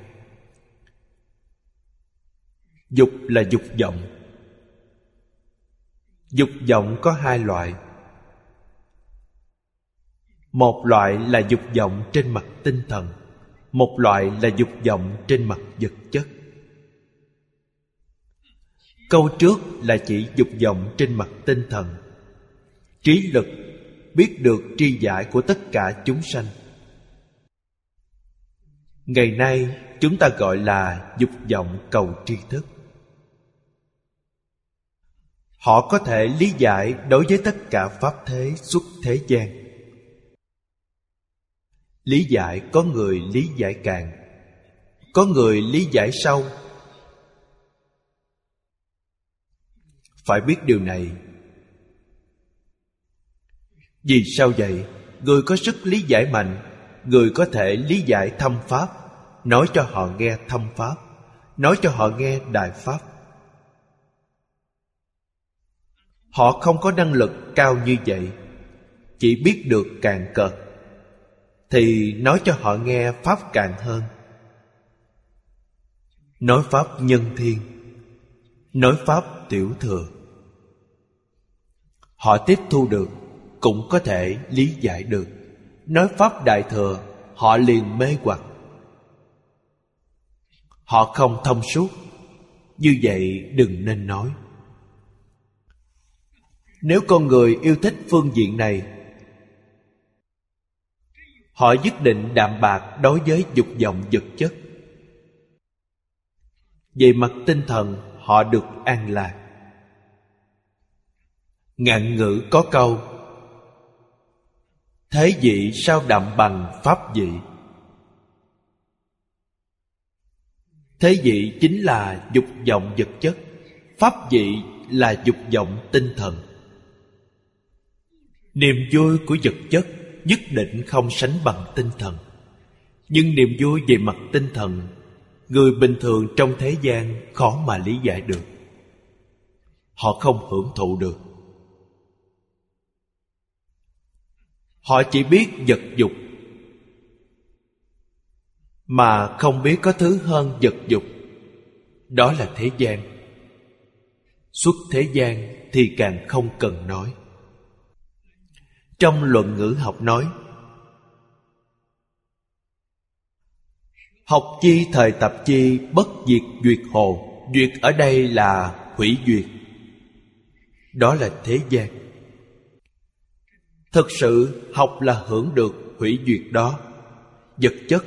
Dục là dục vọng. Dục vọng có hai loại. Một loại là dục vọng trên mặt tinh thần, một loại là dục vọng trên mặt vật chất. Câu trước là chỉ dục vọng trên mặt tinh thần. Trí lực biết được tri giải của tất cả chúng sanh, ngày nay chúng ta gọi là dục vọng cầu tri thức. Họ có thể lý giải đối với tất cả pháp thế xuất thế gian. Lý giải có người lý giải càng, có người lý giải sâu. Phải biết điều này. Vì sao vậy? Người có sức lý giải mạnh, người có thể lý giải thâm pháp, nói cho họ nghe thâm pháp, nói cho họ nghe đại pháp. Họ không có năng lực cao như vậy, chỉ biết được cạn cợt, thì nói cho họ nghe pháp cạn hơn. Nói pháp nhân thiên, nói pháp tiểu thừa, họ tiếp thu được, cũng có thể lý giải được. Nói pháp đại thừa, họ liền mê hoặc, họ không thông suốt. Như vậy đừng nên nói. Nếu con người yêu thích phương diện này, họ nhất định đạm bạc đối với dục vọng vật chất. Về mặt tinh thần, họ được an lạc. Ngạn ngữ có câu: thế vị sao đạm bằng pháp vị. Thế vị chính là dục vọng vật chất, pháp vị là dục vọng tinh thần. Niềm vui của vật chất nhất định không sánh bằng tinh thần, nhưng niềm vui về mặt tinh thần, người bình thường trong thế gian khó mà lý giải được, họ không hưởng thụ được. Họ chỉ biết vật dục, mà không biết có thứ hơn vật dục, đó là thế gian. Xuất thế gian thì càng không cần nói. Trong luận ngữ học nói: học chi thời tập chi, bất diệt duyệt hồ. Duyệt ở đây là hủy duyệt, đó là thế gian. Thực sự học là hưởng được hủy duyệt đó, vật chất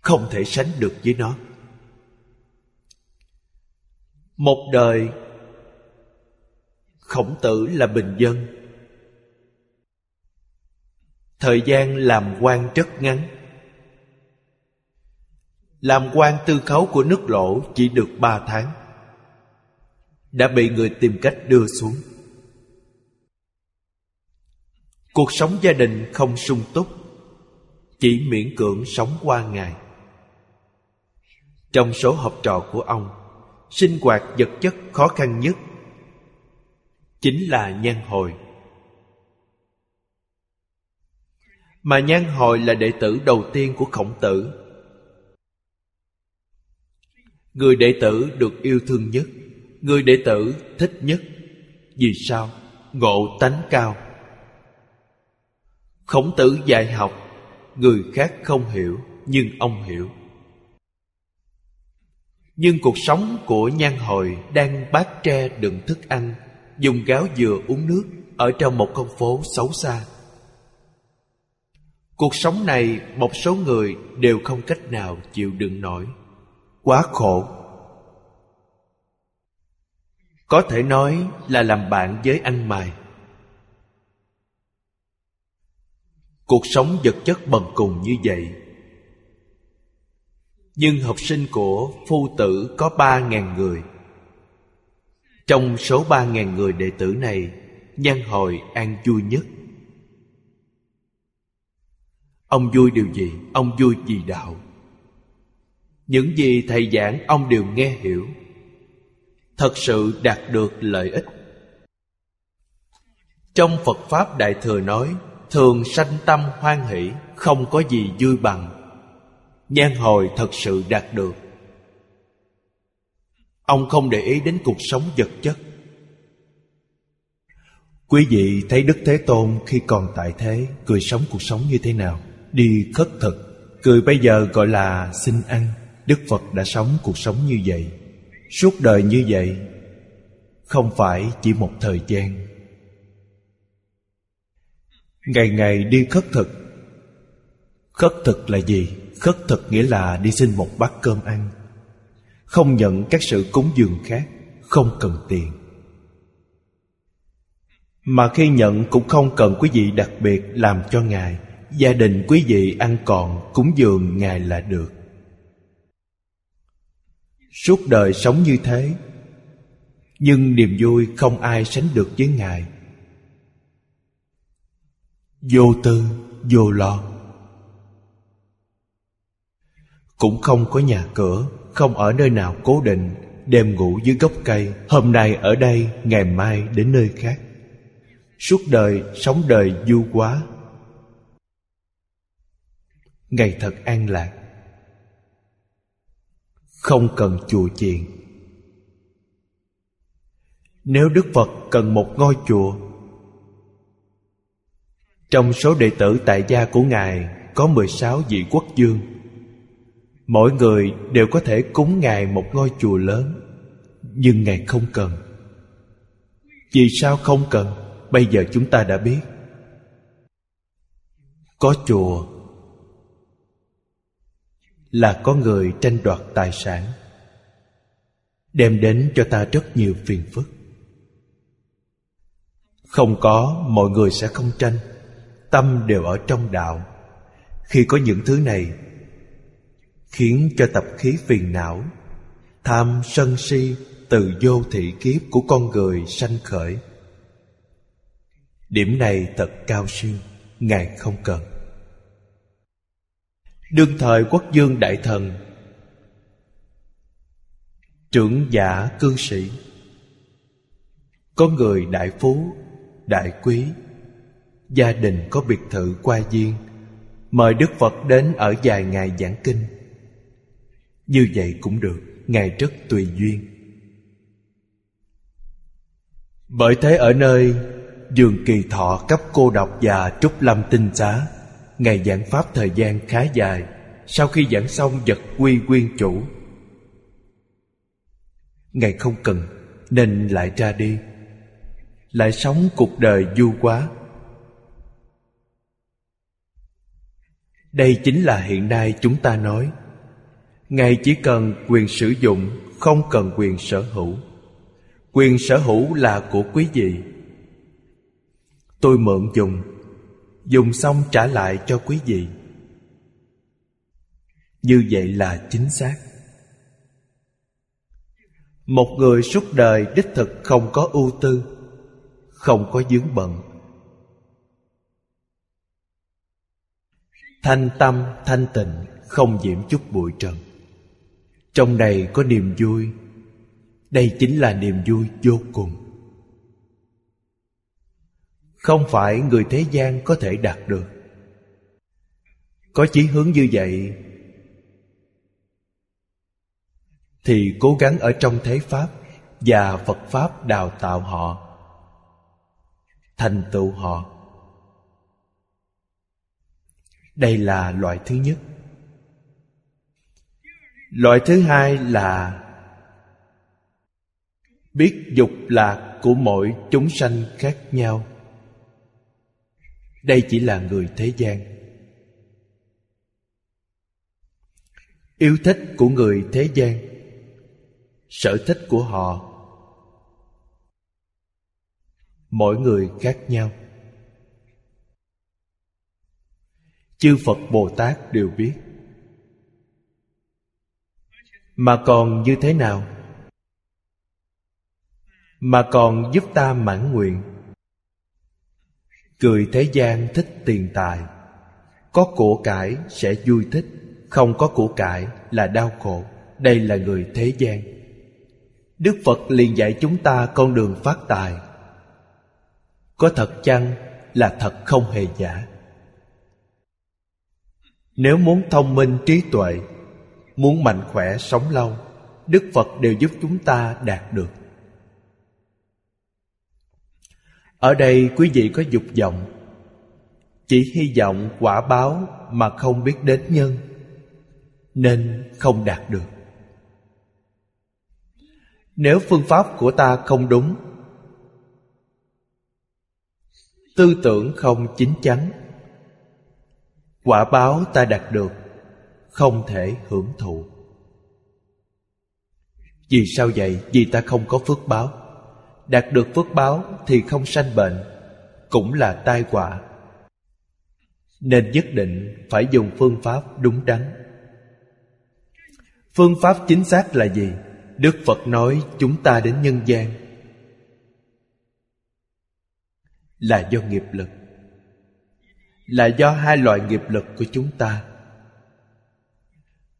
không thể sánh được với nó. Một đời Khổng Tử là bình dân, thời gian làm quan rất ngắn, Làm quan tư khấu của nước Lỗ chỉ được 3 tháng, đã bị người tìm cách đưa xuống. Cuộc sống gia đình không sung túc, chỉ miễn cưỡng sống qua ngày. Trong số học trò của ông, sinh hoạt vật chất khó khăn nhất chính là Nhan Hồi. Mà Nhan Hồi là đệ tử đầu tiên của Khổng Tử, người đệ tử được yêu thương nhất, người đệ tử thích nhất. Vì sao? Ngộ tánh cao. Khổng Tử dạy học, người khác không hiểu nhưng ông hiểu. Nhưng cuộc sống của Nhan Hồi đang bát tre đựng thức ăn, dùng gáo dừa uống nước, ở trong một con phố xấu xa. Cuộc sống này một số người đều không cách nào chịu đựng nổi, quá khổ. Có thể nói là làm bạn với ăn mày. Cuộc sống vật chất bần cùng như vậy, nhưng học sinh của Phu Tử có 3.000 người. Trong số 3.000 người đệ tử này, Nhan Hồi an vui nhất. Ông vui điều gì? Ông vui vì đạo. Những gì thầy giảng ông đều nghe hiểu, thật sự đạt được lợi ích. Trong Phật Pháp Đại Thừa nói, thường sanh tâm hoan hỷ, không có gì vui bằng. Nhan Hồi thật sự đạt được. Ông không để ý đến cuộc sống vật chất. Quý vị thấy Đức Thế Tôn khi còn tại thế, cười sống cuộc sống như thế nào? Đi khất thực, cười bây giờ gọi là xin ăn. Đức Phật đã sống cuộc sống như vậy, suốt đời như vậy, không phải chỉ một thời gian. Ngày ngày đi khất thực. Khất thực là gì? Khất thực nghĩa là đi xin một bát cơm ăn, không nhận các sự cúng dường khác, không cần tiền. Mà khi nhận cũng không cần quý vị đặc biệt làm cho Ngài. Gia đình quý vị ăn còn cúng dường Ngài là được. Suốt đời sống như thế, nhưng niềm vui không ai sánh được với Ngài. Vô tư, vô lo. Cũng không có nhà cửa, không ở nơi nào cố định, đêm ngủ dưới gốc cây, hôm nay ở đây, ngày mai đến nơi khác. Suốt đời sống đời du quá, ngày thật an lạc, không cần chùa chiền. Nếu Đức Phật cần một ngôi chùa, trong số đệ tử tại gia của Ngài có 16 vị quốc vương, mỗi người đều có thể cúng Ngài một ngôi chùa lớn. Nhưng Ngài không cần. Vì sao không cần? Bây giờ chúng ta đã biết. Có chùa là có người tranh đoạt tài sản, đem đến cho ta rất nhiều phiền phức. Không có, mọi người sẽ không tranh, tâm đều ở trong đạo. Khi có những thứ này, khiến cho tập khí phiền não, tham sân si từ vô thị kiếp của con người sanh khởi. Điểm này thật cao siêu, Ngài không cần. Đương thời quốc vương đại thần, trưởng giả cư sĩ, có người đại phú, đại quý, gia đình có biệt thự qua viên, mời Đức Phật đến ở vài ngày giảng kinh. Như vậy cũng được, Ngài rất tùy duyên. Bởi thế ở nơi Vườn Kỳ Thọ cấp cô độc và Trúc Lâm Tinh Xá, Ngài giảng pháp thời gian khá dài. Sau khi giảng xong vật quy nguyên chủ, Ngài không cần nên lại ra đi, lại sống cuộc đời du quá. Đây chính là hiện nay chúng ta nói Ngài chỉ cần quyền sử dụng, không cần quyền sở hữu. Quyền sở hữu là của quý vị, tôi mượn dùng, dùng xong trả lại cho quý vị. Như vậy là chính xác. Một người suốt đời đích thực không có ưu tư, không có vướng bận, thanh tâm thanh tịnh, không nhiễm chút bụi trần, trong này có niềm vui. Đây chính là niềm vui vô cùng, không phải người thế gian có thể đạt được. Có chí hướng như vậy thì cố gắng ở trong thế Pháp và Phật Pháp đào tạo họ, thành tựu họ. Đây là loại thứ nhất. Loại thứ hai là biết dục lạc của mỗi chúng sanh khác nhau. Đây chỉ là người thế gian. Yêu thích của người thế gian, sở thích của họ, mỗi người khác nhau. Chư Phật Bồ Tát đều biết. Mà còn như thế nào? Mà còn giúp ta mãn nguyện. Người thế gian thích tiền tài, có của cải sẽ vui thích, không có của cải là đau khổ. Đây là người thế gian. Đức Phật liền dạy chúng ta con đường phát tài. Có thật chăng là thật, không hề giả. Nếu muốn thông minh trí tuệ, muốn mạnh khỏe sống lâu, Đức Phật đều giúp chúng ta đạt được. Ở đây quý vị có dục vọng, chỉ hy vọng quả báo mà không biết đến nhân, nên không đạt được. Nếu phương pháp của ta không đúng, tư tưởng không chín chắn, quả báo ta đạt được không thể hưởng thụ. Vì sao vậy? Vì ta không có phước báo. Đạt được phước báo thì không sanh bệnh, cũng là tai họa. Nên nhất định phải dùng phương pháp đúng đắn. Phương pháp chính xác là gì? Đức Phật nói chúng ta đến nhân gian là do nghiệp lực, là do hai loại nghiệp lực của chúng ta.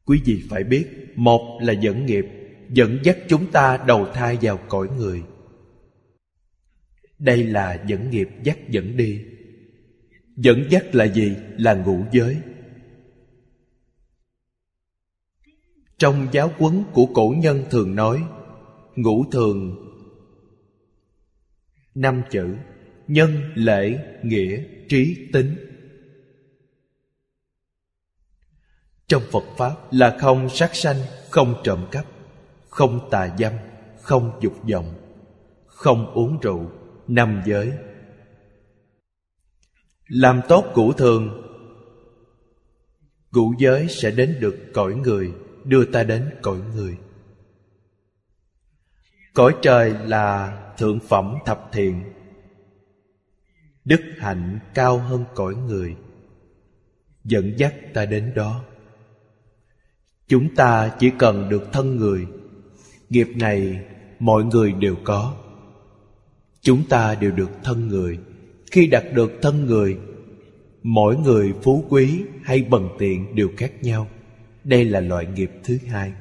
Quý vị phải biết, một là dẫn nghiệp, dẫn dắt chúng ta đầu thai vào cõi người. Đây là dẫn nghiệp dắt dẫn đi. Dẫn dắt là gì? Là ngũ giới. Trong giáo huấn của cổ nhân thường nói, ngũ thường 5 chữ: nhân, lễ, nghĩa, trí, tín. Trong Phật Pháp là không sát sanh, không trộm cắp, không tà dâm, không dục vọng, không uống rượu. 5 giới. Làm tốt ngũ thường, ngũ giới sẽ đến được cõi người, đưa ta đến cõi người. Cõi trời là thượng phẩm thập thiện, đức hạnh cao hơn cõi người, dẫn dắt ta đến đó. Chúng ta chỉ cần được thân người. Nghiệp này mọi người đều có. Chúng ta đều được thân người. Khi đạt được thân người, mỗi người phú quý hay bần tiện đều khác nhau. Đây là loại nghiệp thứ hai.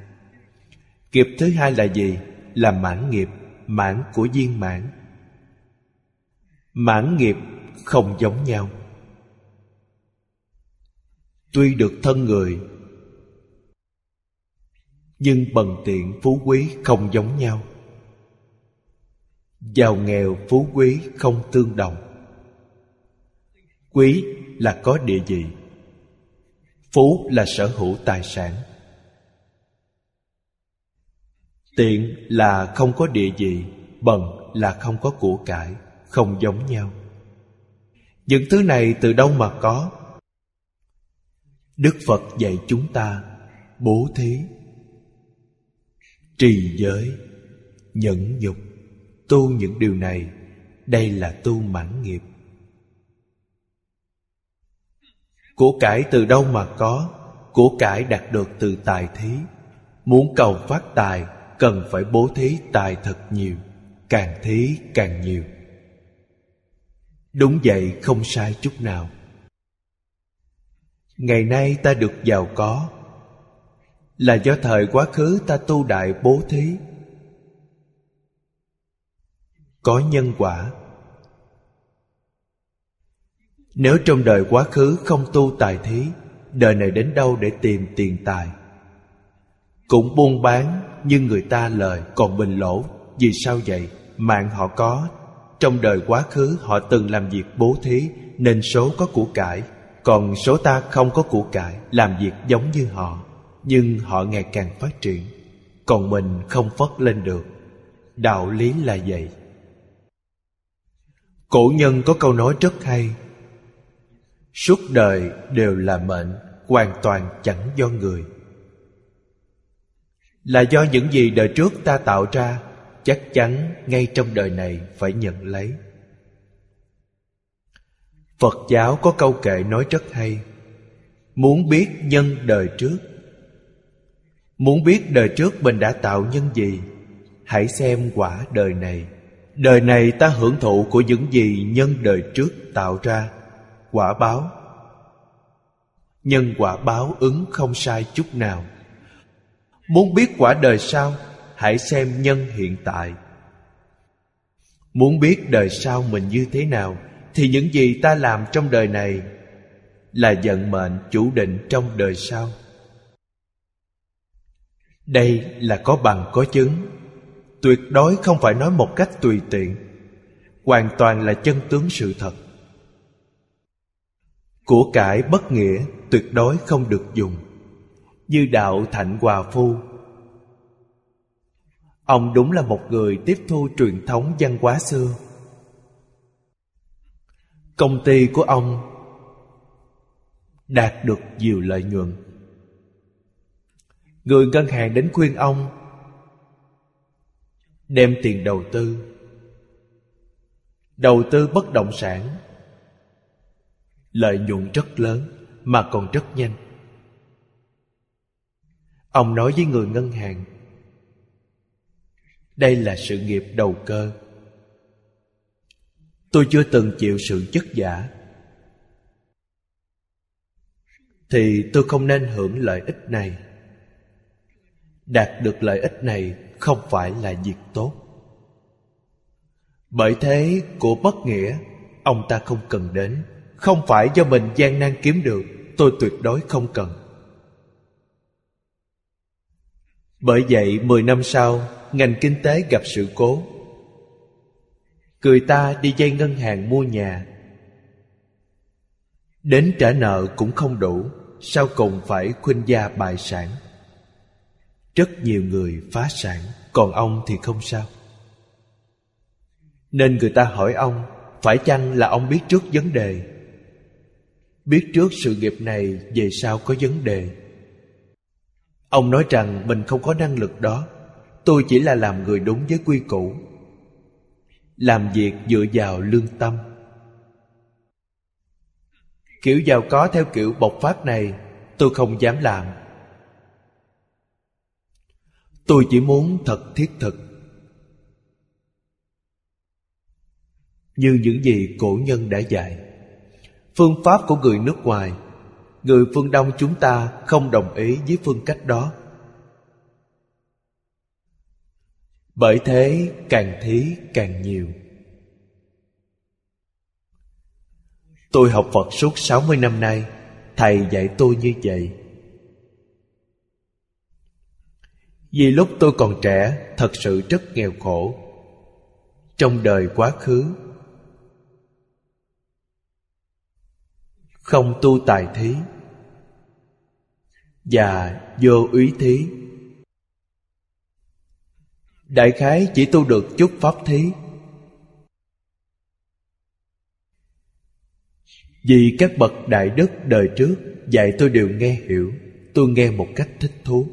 Nghiệp thứ hai là gì? Là mãn nghiệp, mãn của viên mãn. Mãn nghiệp không giống nhau. Tuy được thân người, nhưng bần tiện phú quý không giống nhau, giàu nghèo phú quý không tương đồng. Quý là có địa vị, phú là sở hữu tài sản, tiện là không có địa vị, bần là không có của cải, không giống nhau. Những thứ này từ đâu mà có? Đức Phật dạy chúng ta bố thí, trì giới, nhẫn nhục, tu những điều này. Đây là tu mãn nghiệp. Của cải từ đâu mà có? của cải đạt được từ tài thí. Muốn cầu phát tài, cần phải bố thí tài thật nhiều, càng thí càng nhiều. Đúng vậy, không sai chút nào. Ngày nay ta được giàu có là do thời quá khứ ta tu đại bố thí, có nhân quả. Nếu trong đời quá khứ không tu tài thí, đời này đến đâu để tìm tiền tài? Cũng buôn bán, nhưng người ta lời còn mình lỗ. Vì sao vậy? Mạng họ có. Trong đời quá khứ họ từng làm việc bố thí nên số có của cải. Còn số ta không có của cải, làm việc giống như họ, nhưng họ ngày càng phát triển, còn mình không phất lên được. Đạo lý là vậy. Cổ nhân có câu nói rất hay: suốt đời đều là mệnh, hoàn toàn chẳng do người. Là do những gì đời trước ta tạo ra, chắc chắn ngay trong đời này phải nhận lấy. Phật giáo có câu kệ nói rất hay: muốn biết nhân đời trước, muốn biết đời trước mình đã tạo nhân gì, hãy xem quả đời này. Đời này ta hưởng thụ của những gì nhân đời trước tạo ra, quả báo. Nhân quả báo ứng không sai chút nào. Muốn biết quả đời sau, hãy xem nhân hiện tại. Muốn biết đời sau mình như thế nào, thì những gì ta làm trong đời này là vận mệnh chủ định trong đời sau. Đây là có bằng có chứng, tuyệt đối không phải nói một cách tùy tiện, hoàn toàn là chân tướng sự thật. Của cải bất nghĩa tuyệt đối không được dùng. Như đạo Thạnh Hòa Phu, ông đúng là một người tiếp thu truyền thống văn hóa xưa. Công ty của ông đạt được nhiều lợi nhuận. Người ngân hàng đến khuyên ông đem tiền đầu tư bất động sản, lợi nhuận rất lớn mà còn rất nhanh. Ông nói với người ngân hàng: đây là sự nghiệp đầu cơ, tôi chưa từng chịu sự vất vả, thì tôi không nên hưởng lợi ích này. Đạt được lợi ích này không phải là việc tốt. Bởi thế, của bất nghĩa ông ta không cần đến. Không phải do mình gian nan kiếm được, tôi tuyệt đối không cần. Bởi vậy 10 năm sau, ngành kinh tế gặp sự cố. Người ta đi vay ngân hàng mua nhà, đến trả nợ cũng không đủ, sau cùng phải khuynh gia bại sản. Rất nhiều người phá sản, còn ông thì không sao. Nên người ta hỏi ông, phải chăng là ông biết trước vấn đề, biết trước sự nghiệp này về sau có vấn đề? Ông nói rằng mình không có năng lực đó, tôi chỉ là làm người đúng với quy củ, làm việc dựa vào lương tâm. Kiểu giàu có theo kiểu bộc phát này tôi không dám làm. Tôi chỉ muốn thật thiết thực, như những gì cổ nhân đã dạy. Phương pháp của người nước ngoài, người phương Đông chúng ta không đồng ý với phương cách đó. Bởi thế càng thí càng nhiều. Tôi học Phật suốt 60 năm nay, thầy dạy tôi như vậy. Vì lúc tôi còn trẻ thật sự rất nghèo khổ. Trong đời quá khứ không tu tài thí và vô úy thí, đại khái chỉ tu được chút pháp thí. Vì các bậc đại đức đời trước dạy tôi đều nghe hiểu, tôi nghe một cách thích thú.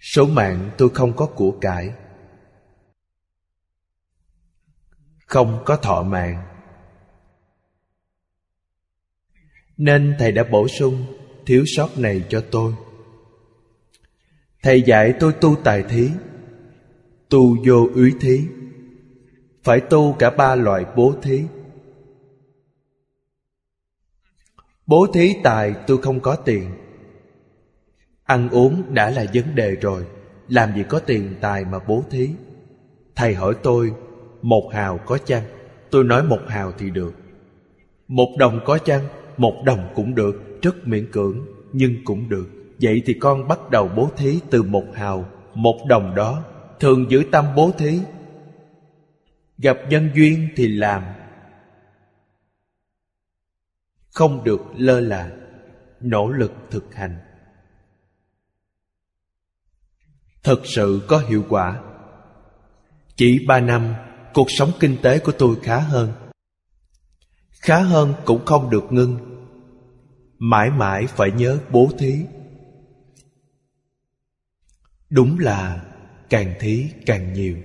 Số mạng tôi không có của cải, không có thọ mạng, nên thầy đã bổ sung thiếu sót này cho tôi. Thầy dạy tôi tu tài thí, tu vô úy thí, phải tu cả ba loại bố thí. Bố thí tài tôi không có tiền. Ăn uống đã là vấn đề rồi, làm gì có tiền tài mà bố thí. Thầy hỏi tôi, 1 hào có chăng? Tôi nói 1 hào thì được. 1 đồng có chăng? 1 đồng cũng được, rất miễn cưỡng, nhưng cũng được. Vậy thì con bắt đầu bố thí từ 1 hào, 1 đồng đó. Thường giữ tâm bố thí. Gặp nhân duyên thì làm, không được lơ là, nỗ lực thực hành. Thật sự có hiệu quả. Chỉ 3 năm, cuộc sống kinh tế của tôi khá hơn. Khá hơn cũng không được ngưng. Mãi mãi phải nhớ bố thí. Đúng là càng thí càng nhiều.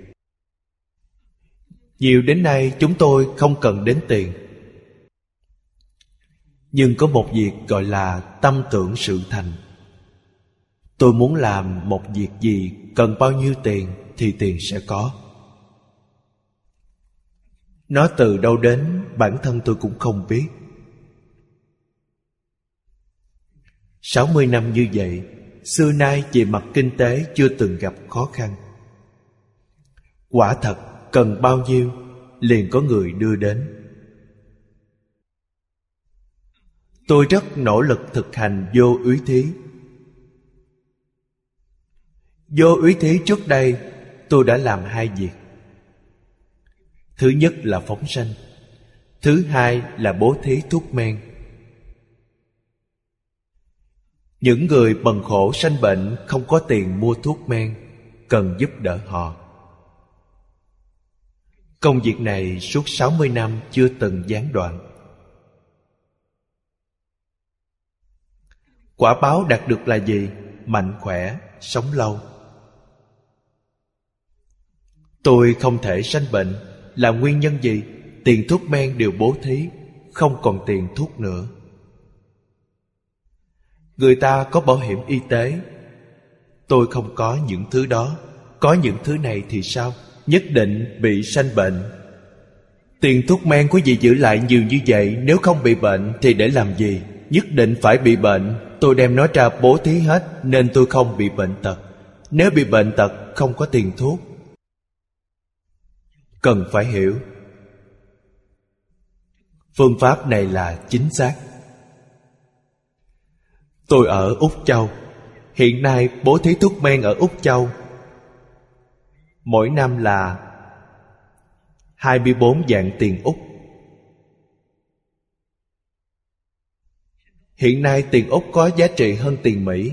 Nhiều đến nay chúng tôi không cần đến tiền. Nhưng có một việc gọi là tâm tưởng sự thành. Tôi muốn làm một việc gì, cần bao nhiêu tiền thì tiền sẽ có. Nó từ đâu đến bản thân tôi cũng không biết. 60 năm như vậy, xưa nay về mặt kinh tế chưa từng gặp khó khăn. Quả thật cần bao nhiêu liền có người đưa đến. Tôi rất nỗ lực thực hành vô úy thí. Vô úy thí trước đây tôi đã làm 2 việc. Thứ nhất là phóng sanh, thứ hai là bố thí thuốc men. Những người bần khổ sanh bệnh không có tiền mua thuốc men, cần giúp đỡ họ. Công việc này suốt 60 năm chưa từng gián đoạn. Quả báo đạt được là gì? Mạnh khỏe, sống lâu. Tôi không thể sanh bệnh là nguyên nhân gì? Tiền thuốc men đều bố thí, không còn tiền thuốc nữa. Người ta có bảo hiểm y tế, tôi không có những thứ đó. Có những thứ này thì sao? Nhất định bị sanh bệnh. Tiền thuốc men quý vị giữ lại nhiều như vậy, nếu không bị bệnh thì để làm gì? Nhất định phải bị bệnh. Tôi đem nó ra bố thí hết, nên tôi không bị bệnh tật. Nếu bị bệnh tật không có tiền thuốc. Cần phải hiểu, phương pháp này là chính xác. Tôi ở Úc Châu. Hiện nay bố thí thuốc men ở Úc Châu mỗi năm là 24 vạn tiền Úc. Hiện nay tiền Úc có giá trị hơn tiền Mỹ.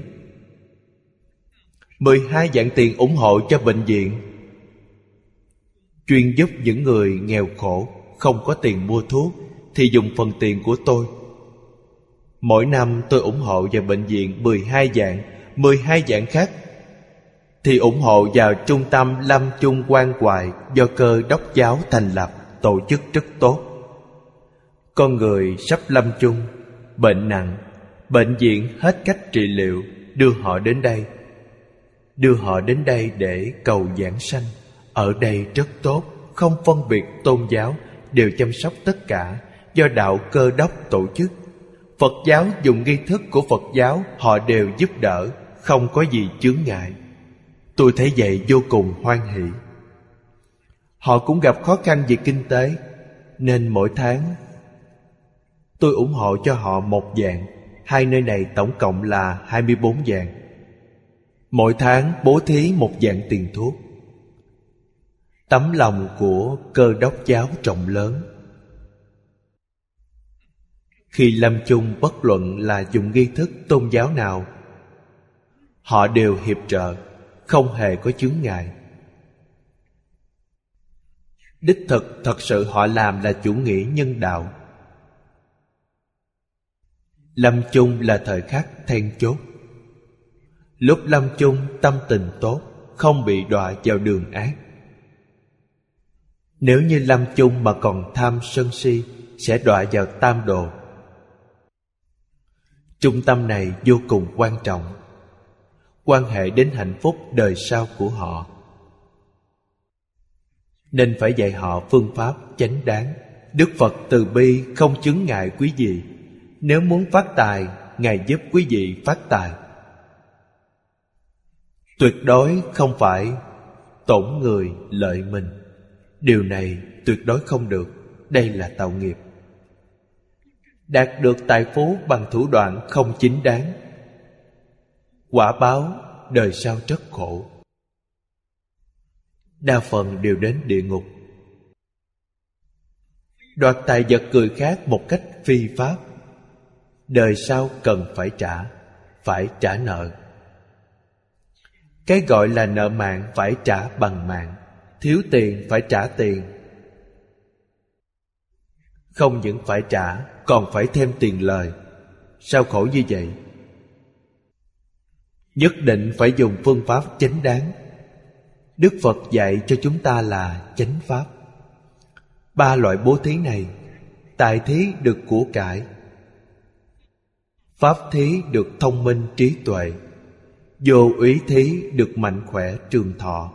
12 vạn tiền ủng hộ cho bệnh viện, chuyên giúp những người nghèo khổ không có tiền mua thuốc thì dùng phần tiền của tôi. Mỗi năm tôi ủng hộ vào bệnh viện 12 vạn, 12 vạn khác thì ủng hộ vào trung tâm Lâm Chung Quan Hoài do Cơ Đốc giáo thành lập, tổ chức rất tốt. Con người sắp lâm chung, bệnh nặng, bệnh viện hết cách trị liệu, đưa họ đến đây. Đưa họ đến đây để cầu giảng sanh. Ở đây rất tốt, không phân biệt tôn giáo, đều chăm sóc tất cả, do đạo Cơ Đốc tổ chức. Phật giáo dùng nghi thức của Phật giáo, họ đều giúp đỡ, không có gì chướng ngại. Tôi thấy vậy vô cùng hoan hỷ. Họ cũng gặp khó khăn về kinh tế, nên mỗi tháng tôi ủng hộ cho họ 1 vạn. Hai nơi này tổng cộng là 24 vạn. Mỗi tháng bố thí 1 vạn tiền thuốc. Tấm lòng của Cơ Đốc giáo rộng lớn. Khi lâm chung bất luận là dùng nghi thức tôn giáo nào, họ đều hiệp trợ, không hề có chướng ngại. Đích thực thật sự họ làm là chủ nghĩa nhân đạo. Lâm chung là thời khắc then chốt. Lúc lâm chung tâm tình tốt, không bị đọa vào đường ác. Nếu như lâm chung mà còn tham sân si, sẽ đọa vào tam đồ. Trung tâm này vô cùng quan trọng, quan hệ đến hạnh phúc đời sau của họ, nên phải dạy họ phương pháp chánh đáng. Đức Phật từ bi không chướng ngại quý vị. Nếu muốn phát tài, Ngài giúp quý vị phát tài. Tuyệt đối không phải tổn người lợi mình. Điều này tuyệt đối không được. Đây là tạo nghiệp. Đạt được tài phú bằng thủ đoạn không chính đáng, quả báo đời sau rất khổ, đa phần đều đến địa ngục. Đoạt tài vật người khác một cách phi pháp, đời sau cần phải trả nợ. Cái gọi là nợ mạng phải trả bằng mạng, thiếu tiền phải trả tiền. Không những phải trả, còn phải thêm tiền lời. Sao khổ như vậy? Nhất định phải dùng phương pháp chánh đáng. Đức Phật dạy cho chúng ta là chánh pháp. Ba loại bố thí này: tài thí được của cải, pháp thí được thông minh trí tuệ, vô úy thí được mạnh khỏe trường thọ.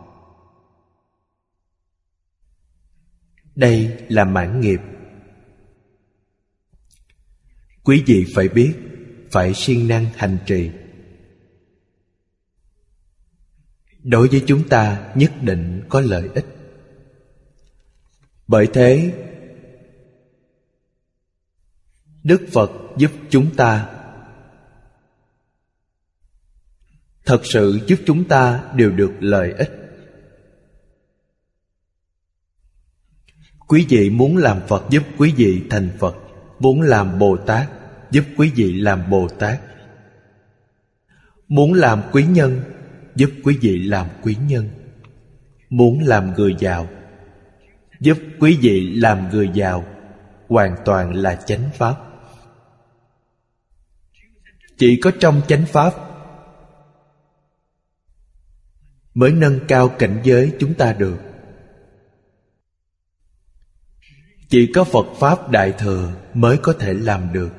Đây là mãn nghiệp. Quý vị phải biết, phải siêng năng hành trì. Đối với chúng ta nhất định có lợi ích. Bởi thế, Đức Phật giúp chúng ta, thật sự giúp chúng ta đều được lợi ích. Quý vị muốn làm Phật giúp quý vị thành Phật, muốn làm Bồ Tát giúp quý vị làm Bồ Tát, muốn làm quý nhân giúp quý vị làm quý nhân, muốn làm người giàu giúp quý vị làm người giàu. Hoàn toàn là chánh pháp. Chỉ có trong chánh pháp mới nâng cao cảnh giới chúng ta được. Chỉ có Phật Pháp Đại Thừa mới có thể làm được.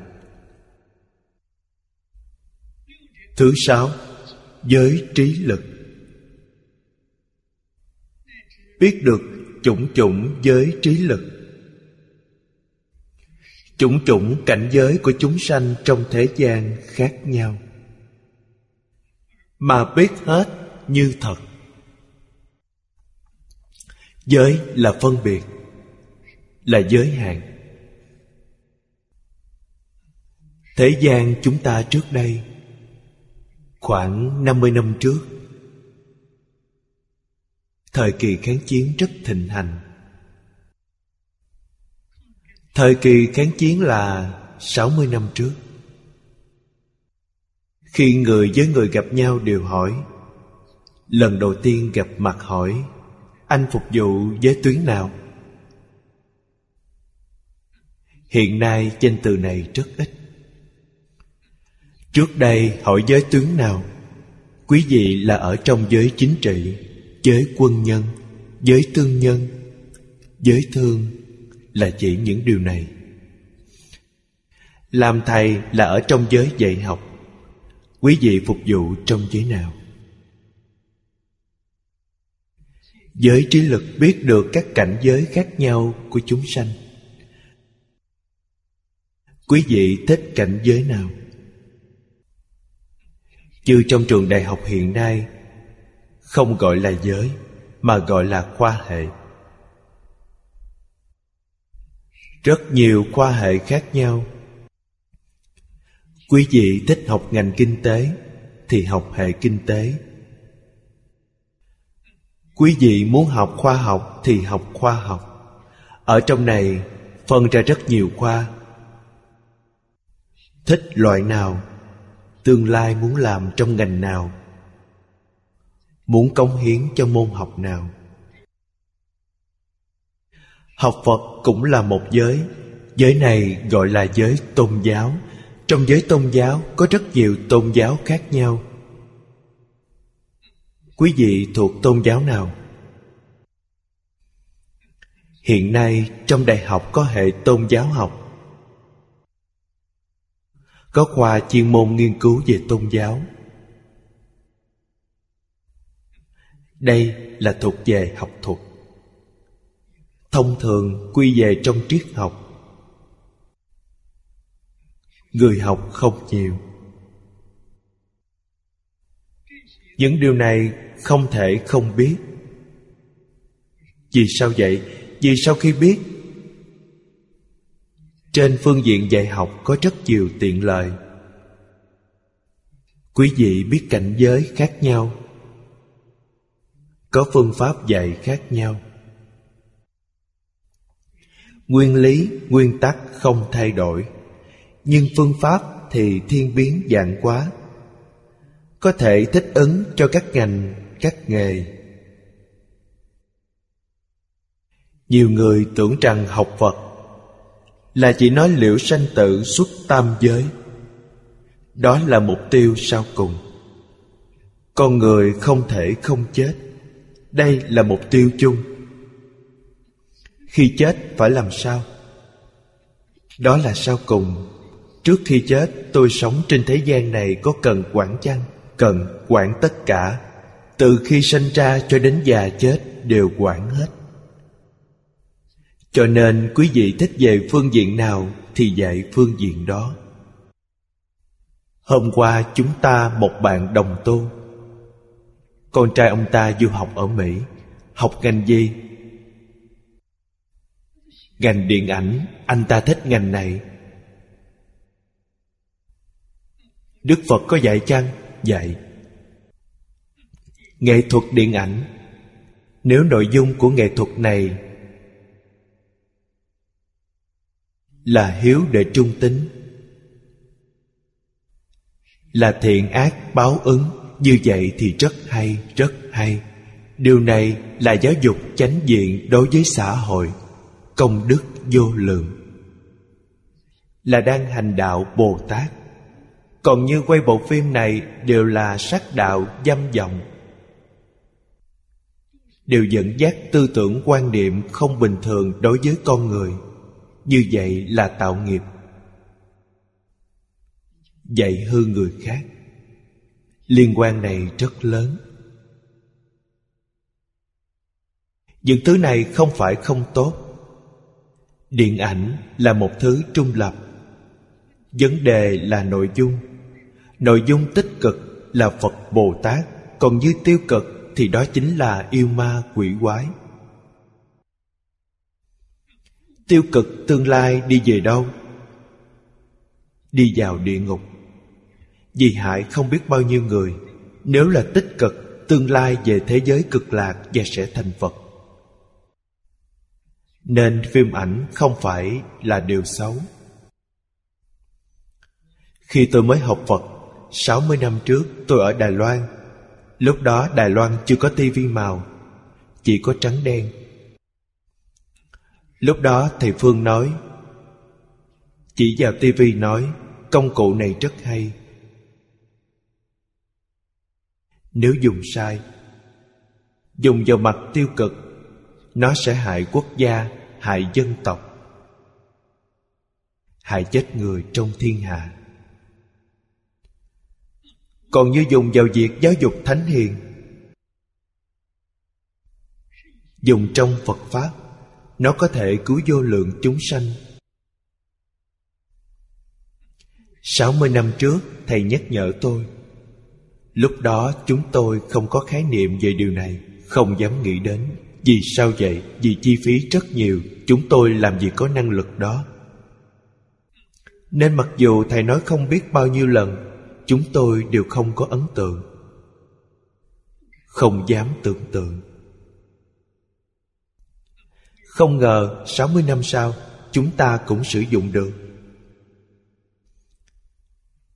Thứ sáu, giới trí lực. Biết được chủng chủng giới trí lực, chủng chủng cảnh giới của chúng sanh trong thế gian khác nhau, mà biết hết như thật. Giới là phân biệt, là giới hạn. Thế gian chúng ta trước đây, khoảng 50 năm trước, thời kỳ kháng chiến rất thịnh hành. Thời kỳ kháng chiến là 60 năm trước. Khi người với người gặp nhau đều hỏi, lần đầu tiên gặp mặt hỏi, anh phục vụ với tuyến nào? Hiện nay danh từ này rất ít. Trước đây hỏi giới tướng nào, quý vị là ở trong giới chính trị, giới quân nhân, giới thương nhân, giới thương, là chỉ những điều này. Làm thầy là ở trong giới dạy học, quý vị phục vụ trong giới nào? Giới trí lực biết được các cảnh giới khác nhau của chúng sanh. Quý vị thích cảnh giới nào? Chứ trong trường đại học hiện nay không gọi là giới, mà gọi là khoa hệ. Rất nhiều khoa hệ khác nhau. Quý vị thích học ngành kinh tế thì học hệ kinh tế. Quý vị muốn học khoa học thì học khoa học. Ở trong này phân ra rất nhiều khoa. Thích loại nào, tương lai muốn làm trong ngành nào, muốn cống hiến cho môn học nào. Học Phật cũng là một giới. Giới này gọi là giới tôn giáo. Trong giới tôn giáo có rất nhiều tôn giáo khác nhau. Quý vị thuộc tôn giáo nào? Hiện nay trong đại học có hệ tôn giáo học, có khoa chuyên môn nghiên cứu về tôn giáo. Đây là thuộc về học thuật, thông thường quy về trong triết học. Người học không nhiều. Những điều này không thể không biết. Vì sao vậy? Vì sau khi biết, trên phương diện dạy học có rất nhiều tiện lợi. Quý vị biết cảnh giới khác nhau, có phương pháp dạy khác nhau. Nguyên lý, nguyên tắc không thay đổi, nhưng phương pháp thì thiên biến vạn hóa, có thể thích ứng cho các ngành, các nghề. Nhiều người tưởng rằng học Phật là chỉ nói liễu sanh tử xuất tam giới. Đó là mục tiêu sau cùng. Con người không thể không chết. Đây là mục tiêu chung. Khi chết phải làm sao? Đó là sau cùng. Trước khi chết, tôi sống trên thế gian này có cần quản chăng? Cần quản tất cả. Từ khi sanh ra cho đến già chết đều quản hết. Cho nên quý vị thích về phương diện nào thì dạy phương diện đó. Hôm qua chúng ta một bạn đồng tu, con trai ông ta du học ở Mỹ. Học ngành gì? Ngành điện ảnh. Anh ta thích ngành này. Đức Phật có dạy chăng? Dạy. Nghệ thuật điện ảnh, nếu nội dung của nghệ thuật này là hiếu để trung tín, là thiện ác báo ứng, như vậy thì rất hay, rất hay. Điều này là giáo dục chánh diện đối với xã hội, công đức vô lượng, là đang hành đạo Bồ Tát. Còn như quay bộ phim này đều là sát đạo dâm vọng, đều dẫn dắt tư tưởng quan niệm không bình thường đối với con người, như vậy là tạo nghiệp, dạy hư người khác. Liên quan này rất lớn. Những thứ này không phải không tốt. Điện ảnh là một thứ trung lập. Vấn đề là nội dung. Nội dung tích cực là Phật Bồ Tát, còn như tiêu cực thì đó chính là yêu ma quỷ quái. Tiêu cực tương lai đi về đâu? Đi vào địa ngục, vì hại không biết bao nhiêu người. Nếu là tích cực, tương lai về thế giới cực lạc và sẽ thành Phật. Nên phim ảnh không phải là điều xấu. Khi tôi mới học Phật 60 năm trước, tôi ở Đài Loan. Lúc đó Đài Loan chưa có tivi màu, chỉ có trắng đen. Lúc đó thầy Phương nói, chỉ vào tivi nói, công cụ này rất hay, nếu dùng sai, dùng vào mặt tiêu cực, nó sẽ hại quốc gia, hại dân tộc, hại chết người trong thiên hạ. Còn như dùng vào việc giáo dục thánh hiền, dùng trong Phật Pháp, nó có thể cứu vô lượng chúng sanh. 60 năm trước thầy nhắc nhở tôi. Lúc đó chúng tôi không có khái niệm về điều này, không dám nghĩ đến. Vì sao vậy? Vì chi phí rất nhiều, chúng tôi làm gì có năng lực đó. Nên mặc dù thầy nói không biết bao nhiêu lần, chúng tôi đều không có ấn tượng, không dám tưởng tượng. Không ngờ 60 năm sau chúng ta cũng sử dụng được.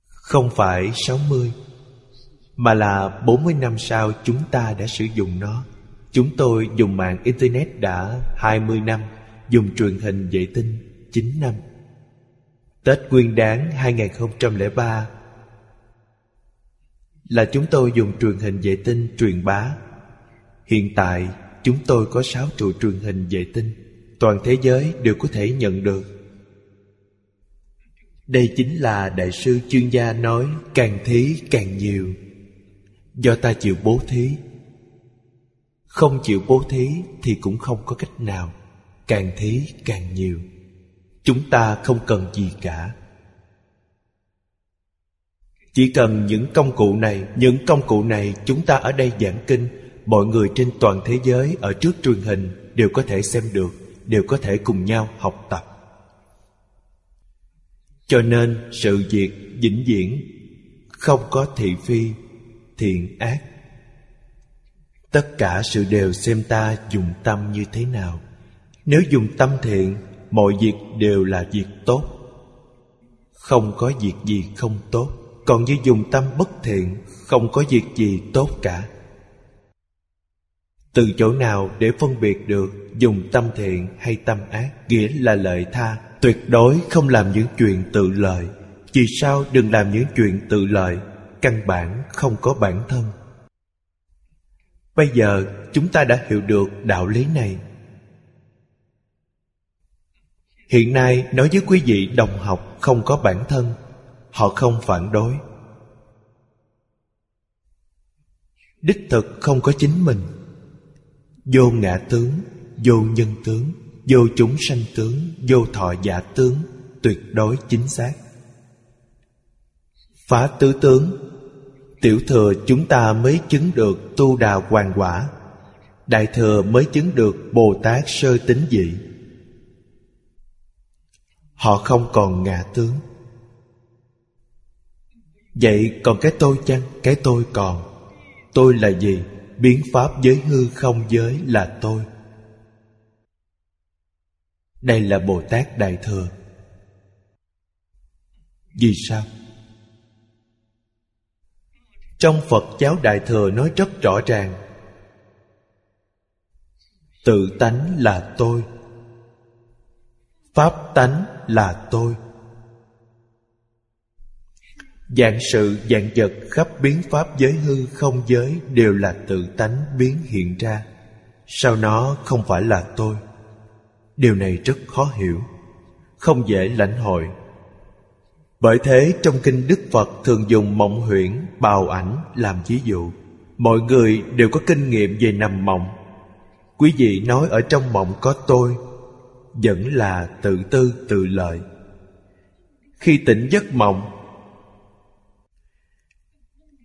Không phải 60, mà là 40 năm sau chúng ta đã sử dụng nó. Chúng tôi dùng mạng Internet đã 20 năm, dùng truyền hình vệ tinh 9 năm. Tết Nguyên Đán 2003 là chúng tôi dùng truyền hình vệ tinh truyền bá. Hiện tại chúng tôi có 6 trụ truyền hình vệ tinh, toàn thế giới đều có thể nhận được. Đây chính là đại sư chuyên gia nói càng thí càng nhiều. Do ta chịu bố thí. Không chịu bố thí thì cũng không có cách nào. Càng thí càng nhiều. Chúng ta không cần gì cả. Chỉ cần những công cụ này. Những công cụ này chúng ta ở đây giảng kinh, mọi người trên toàn thế giới ở trước truyền hình đều có thể xem được, đều có thể cùng nhau học tập. Cho nên sự việc vĩnh viễn không có thị phi, thiện ác. Tất cả sự đều xem ta dùng tâm như thế nào. Nếu dùng tâm thiện, mọi việc đều là việc tốt, không có việc gì không tốt. Còn như dùng tâm bất thiện, không có việc gì tốt cả. Từ chỗ nào để phân biệt được dùng tâm thiện hay tâm ác? Nghĩa là lợi tha. Tuyệt đối không làm những chuyện tự lợi. Vì sao đừng làm những chuyện tự lợi? Căn bản không có bản thân. Bây giờ chúng ta đã hiểu được đạo lý này. Hiện nay nói với quý vị đồng học không có bản thân, họ không phản đối. Đích thực không có chính mình. Vô ngã tướng, vô nhân tướng, vô chúng sanh tướng, vô thọ giả tướng, tuyệt đối chính xác. Phá tứ tướng, tiểu thừa chúng ta mới chứng được Tu Đà Hoàn Quả, đại thừa mới chứng được Bồ Tát Sơ Tín Dị. Họ không còn ngã tướng. Vậy còn cái tôi chăng? Cái tôi còn. Tôi là gì? Biến pháp giới hư không giới là tôi. Đây là Bồ Tát Đại Thừa. Vì sao? Trong Phật giáo Đại Thừa nói rất rõ ràng. Tự tánh là tôi, pháp tánh là tôi. Vạn sự vạn vật khắp biến pháp giới hư không giới đều là tự tánh biến hiện ra. Sao nó không phải là tôi? Điều này rất khó hiểu, không dễ lãnh hội. Bởi thế trong kinh Đức Phật thường dùng mộng huyễn, bào ảnh làm ví dụ. Mọi người đều có kinh nghiệm về nằm mộng. Quý vị nói ở trong mộng có tôi, vẫn là tự tư tự lợi. Khi tỉnh giấc mộng,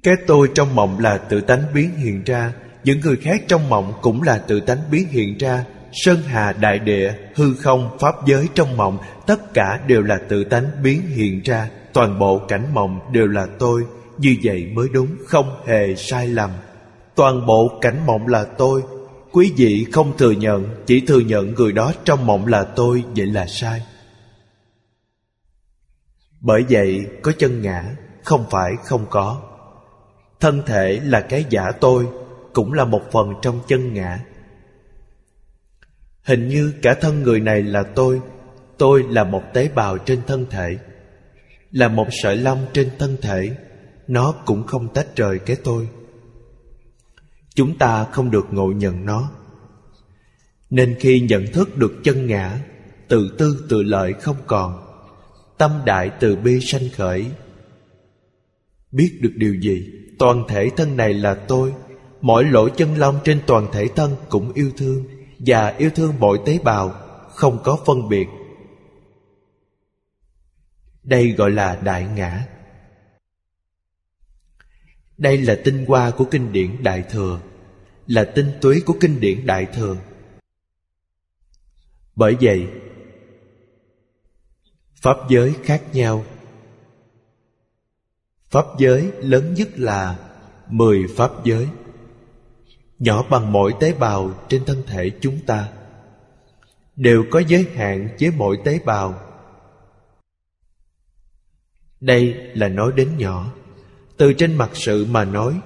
cái tôi trong mộng là tự tánh biến hiện ra. Những người khác trong mộng cũng là tự tánh biến hiện ra. Sơn hà đại địa, hư không, pháp giới trong mộng, tất cả đều là tự tánh biến hiện ra. Toàn bộ cảnh mộng đều là tôi. Như vậy mới đúng, không hề sai lầm. Toàn bộ cảnh mộng là tôi. Quý vị không thừa nhận, chỉ thừa nhận người đó trong mộng là tôi, vậy là sai. Bởi vậy có chân ngã, không phải không có. Thân thể là cái giả tôi, cũng là một phần trong chân ngã. Hình như cả thân người này là tôi là một tế bào trên thân thể, là một sợi lông trên thân thể, nó cũng không tách rời cái tôi. Chúng ta không được ngộ nhận nó. Nên khi nhận thức được chân ngã, tự tư tự lợi không còn, tâm đại từ bi sanh khởi. Biết được điều gì? Toàn thể thân này là tôi, mỗi lỗ chân lông trên toàn thể thân cũng yêu thương, và yêu thương mọi tế bào, không có phân biệt. Đây gọi là đại ngã. Đây là tinh hoa của kinh điển Đại Thừa, là tinh túy của kinh điển Đại Thừa. Bởi vậy, pháp giới khác nhau. Pháp giới lớn nhất là 10 pháp giới, nhỏ bằng mỗi tế bào trên thân thể chúng ta, đều có giới hạn với mỗi tế bào. Đây là nói đến nhỏ. Từ trên mặt sự mà nói,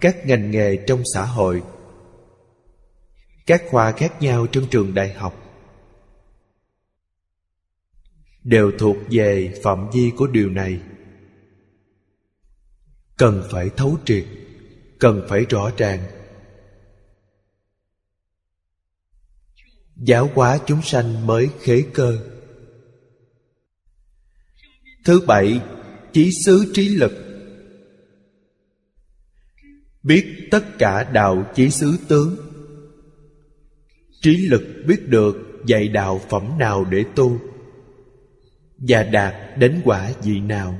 các ngành nghề trong xã hội, các khoa khác nhau trong trường đại học, đều thuộc về phạm vi của điều này. Cần phải thấu triệt, cần phải rõ ràng. Giáo hóa chúng sanh mới khế cơ. Thứ bảy, chí xứ trí lực. Biết tất cả đạo chí xứ tướng. Trí lực biết được dạy đạo phẩm nào để tu và đạt đến quả vị nào,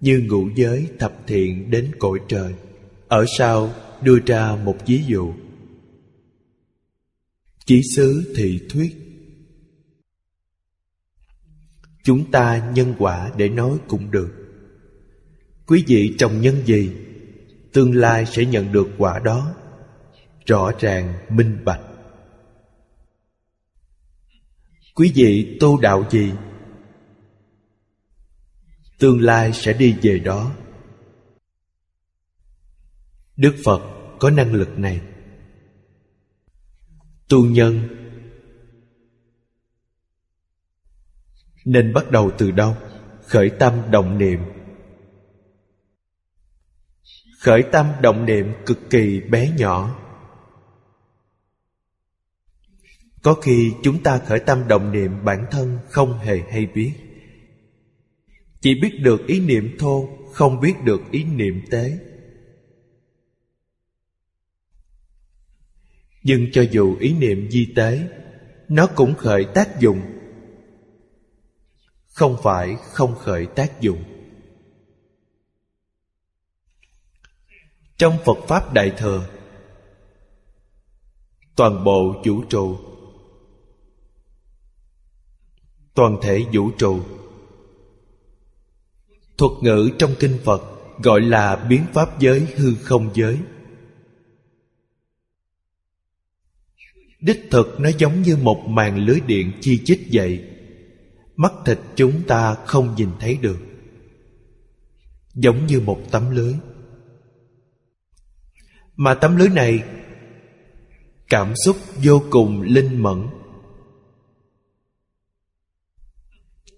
như ngũ giới thập thiện đến cõi trời. Ở sau đưa ra một ví dụ. Chí xứ thị thuyết, chúng ta nhân quả để nói cũng được. Quý vị trồng nhân gì, tương lai sẽ nhận được quả đó, rõ ràng minh bạch. Quý vị tu đạo gì, tương lai sẽ đi về đó. Đức Phật có năng lực này. Tu nhân nên bắt đầu từ đâu? Khởi tâm động niệm. Khởi tâm động niệm cực kỳ bé nhỏ. Có khi chúng ta khởi tâm động niệm bản thân không hề hay biết, chỉ biết được ý niệm thô, không biết được ý niệm tế. Nhưng cho dù ý niệm di tế, nó cũng khởi tác dụng, không phải không khởi tác dụng. Trong Phật Pháp Đại Thừa, toàn bộ vũ trụ, toàn thể vũ trụ, thuật ngữ trong kinh Phật gọi là biến pháp giới, hư không giới. Đích thực nó giống như một màn lưới điện chi chít vậy, mắt thịt chúng ta không nhìn thấy được, giống như một tấm lưới. Mà tấm lưới này cảm xúc vô cùng linh mẫn.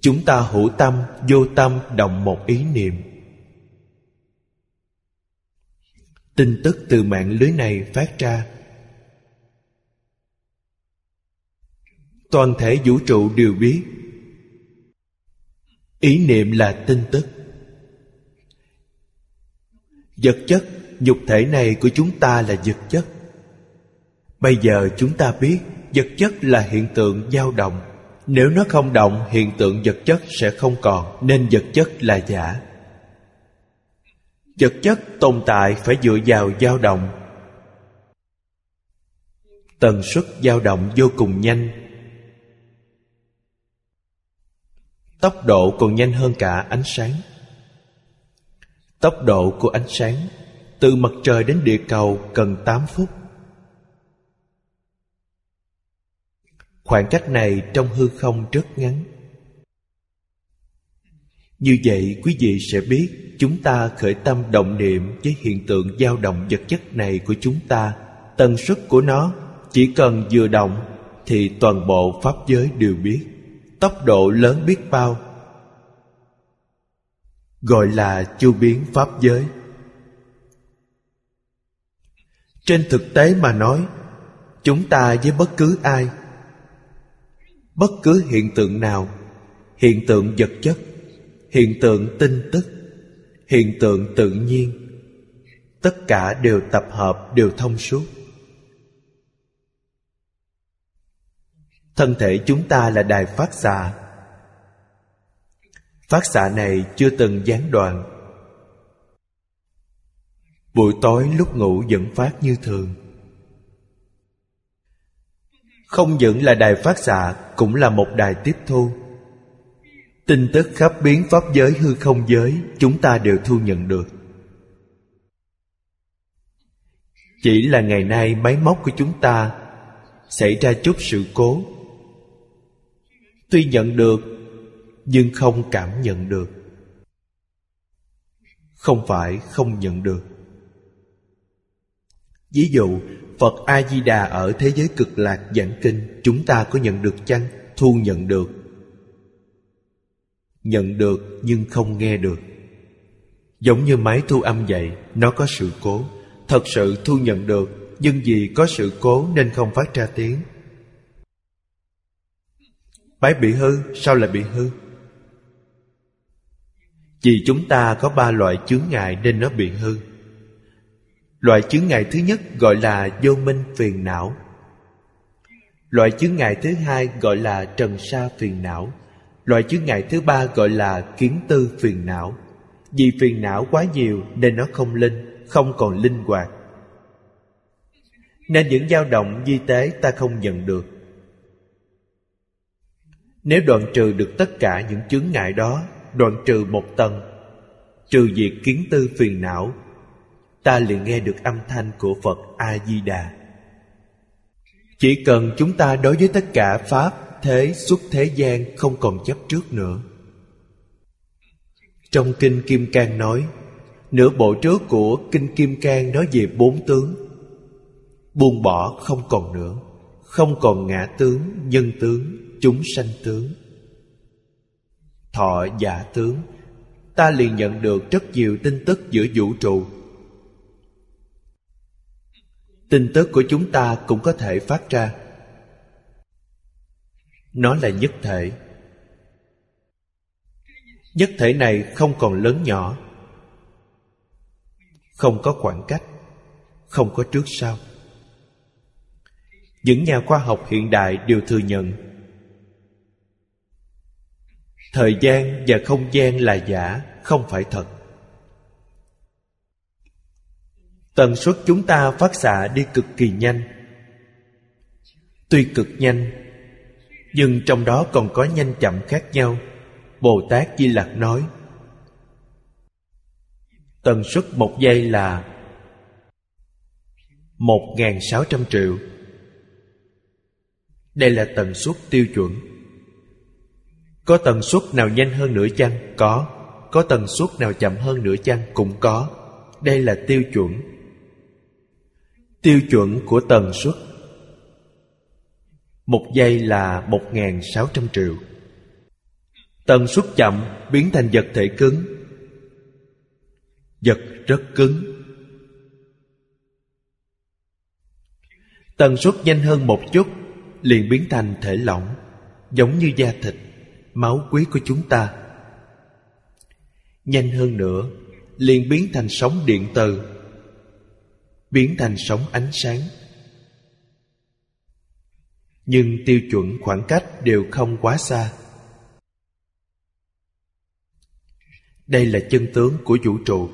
Chúng ta hữu tâm, vô tâm động một ý niệm, tin tức từ mạng lưới này phát ra. Toàn thể vũ trụ đều biết ý niệm là tin tức. Vật chất, nhục thể này của chúng ta là vật chất. Bây giờ chúng ta biết vật chất là hiện tượng dao động. Nếu nó không động, hiện tượng vật chất sẽ không còn, nên vật chất là giả. Vật chất tồn tại phải dựa vào dao động. Tần suất dao động vô cùng nhanh, tốc độ còn nhanh hơn cả ánh sáng. Tốc độ của ánh sáng từ mặt trời đến địa cầu cần 8 phút. Khoảng cách này trong hư không rất ngắn. Như vậy quý vị sẽ biết chúng ta khởi tâm động niệm với hiện tượng dao động vật chất này của chúng ta, tần suất của nó chỉ cần vừa động thì toàn bộ pháp giới đều biết. Tốc độ lớn biết bao, gọi là chu biến pháp giới. Trên thực tế mà nói, chúng ta với bất cứ ai, bất cứ hiện tượng nào, hiện tượng vật chất, hiện tượng tin tức, hiện tượng tự nhiên, tất cả đều tập hợp, đều thông suốt. Thân thể chúng ta là đài phát xạ. Phát xạ này chưa từng gián đoạn. Buổi tối lúc ngủ vẫn phát như thường. Không những là đài phát xạ, cũng là một đài tiếp thu. Tin tức khắp biến pháp giới, hư không giới, chúng ta đều thu nhận được. Chỉ là ngày nay máy móc của chúng ta xảy ra chút sự cố, tuy nhận được nhưng không cảm nhận được. Không phải không nhận được. Ví dụ Phật A Di Đà ở thế giới cực lạc giảng kinh, chúng ta có nhận được chăng? Thu nhận được. Nhận được nhưng không nghe được. Giống như máy thu âm vậy, nó có sự cố. Thật sự thu nhận được, nhưng vì có sự cố nên không phát ra tiếng. Máy bị hư, sao lại bị hư? Vì chúng ta có ba loại chướng ngại nên nó biện hơn. Loại chướng ngại thứ nhất gọi là vô minh phiền não. Loại chướng ngại thứ hai gọi là trần sa phiền não. Loại chướng ngại thứ ba gọi là kiến tư phiền não. Vì phiền não quá nhiều nên nó không linh, không còn linh hoạt, nên những dao động vi tế ta không nhận được. Nếu đoạn trừ được tất cả những chướng ngại đó, đoạn trừ một tầng, trừ diệt kiến tư phiền não, ta liền nghe được âm thanh của Phật A Di Đà. Chỉ cần chúng ta đối với tất cả pháp thế xuất thế gian không còn chấp trước nữa. Trong kinh Kim Cang nói, nửa bộ trước của kinh Kim Cang nói về bốn tướng, buông bỏ không còn nữa, không còn ngã tướng, nhân tướng, chúng sanh tướng, thọ giả tướng. Ta liền nhận được rất nhiều tin tức giữa vũ trụ. Tin tức của chúng ta cũng có thể phát ra. Nó là nhất thể. Nhất thể này không còn lớn nhỏ, không có khoảng cách, không có trước sau. Những nhà khoa học hiện đại đều thừa nhận thời gian và không gian là giả, không phải thật. Tần suất chúng ta phát xạ đi cực kỳ nhanh. Tuy cực nhanh, nhưng trong đó còn có nhanh chậm khác nhau. Bồ Tát Di Lặc nói, tần suất một giây là 1.600 triệu. Đây là tần suất tiêu chuẩn. Có tần suất nào nhanh hơn nữa chăng? Có tần suất nào chậm hơn nữa chăng? Cũng có. Đây là tiêu chuẩn. Tiêu chuẩn của tần suất. Một giây là 1.600 triệu. Tần suất chậm biến thành vật thể cứng, vật rất cứng. Tần suất nhanh hơn một chút liền biến thành thể lỏng, giống như da thịt, máu quý của chúng ta. Nhanh hơn nữa liền biến thành sóng điện từ, biến thành sóng ánh sáng. Nhưng tiêu chuẩn khoảng cách đều không quá xa. Đây là chân tướng của vũ trụ.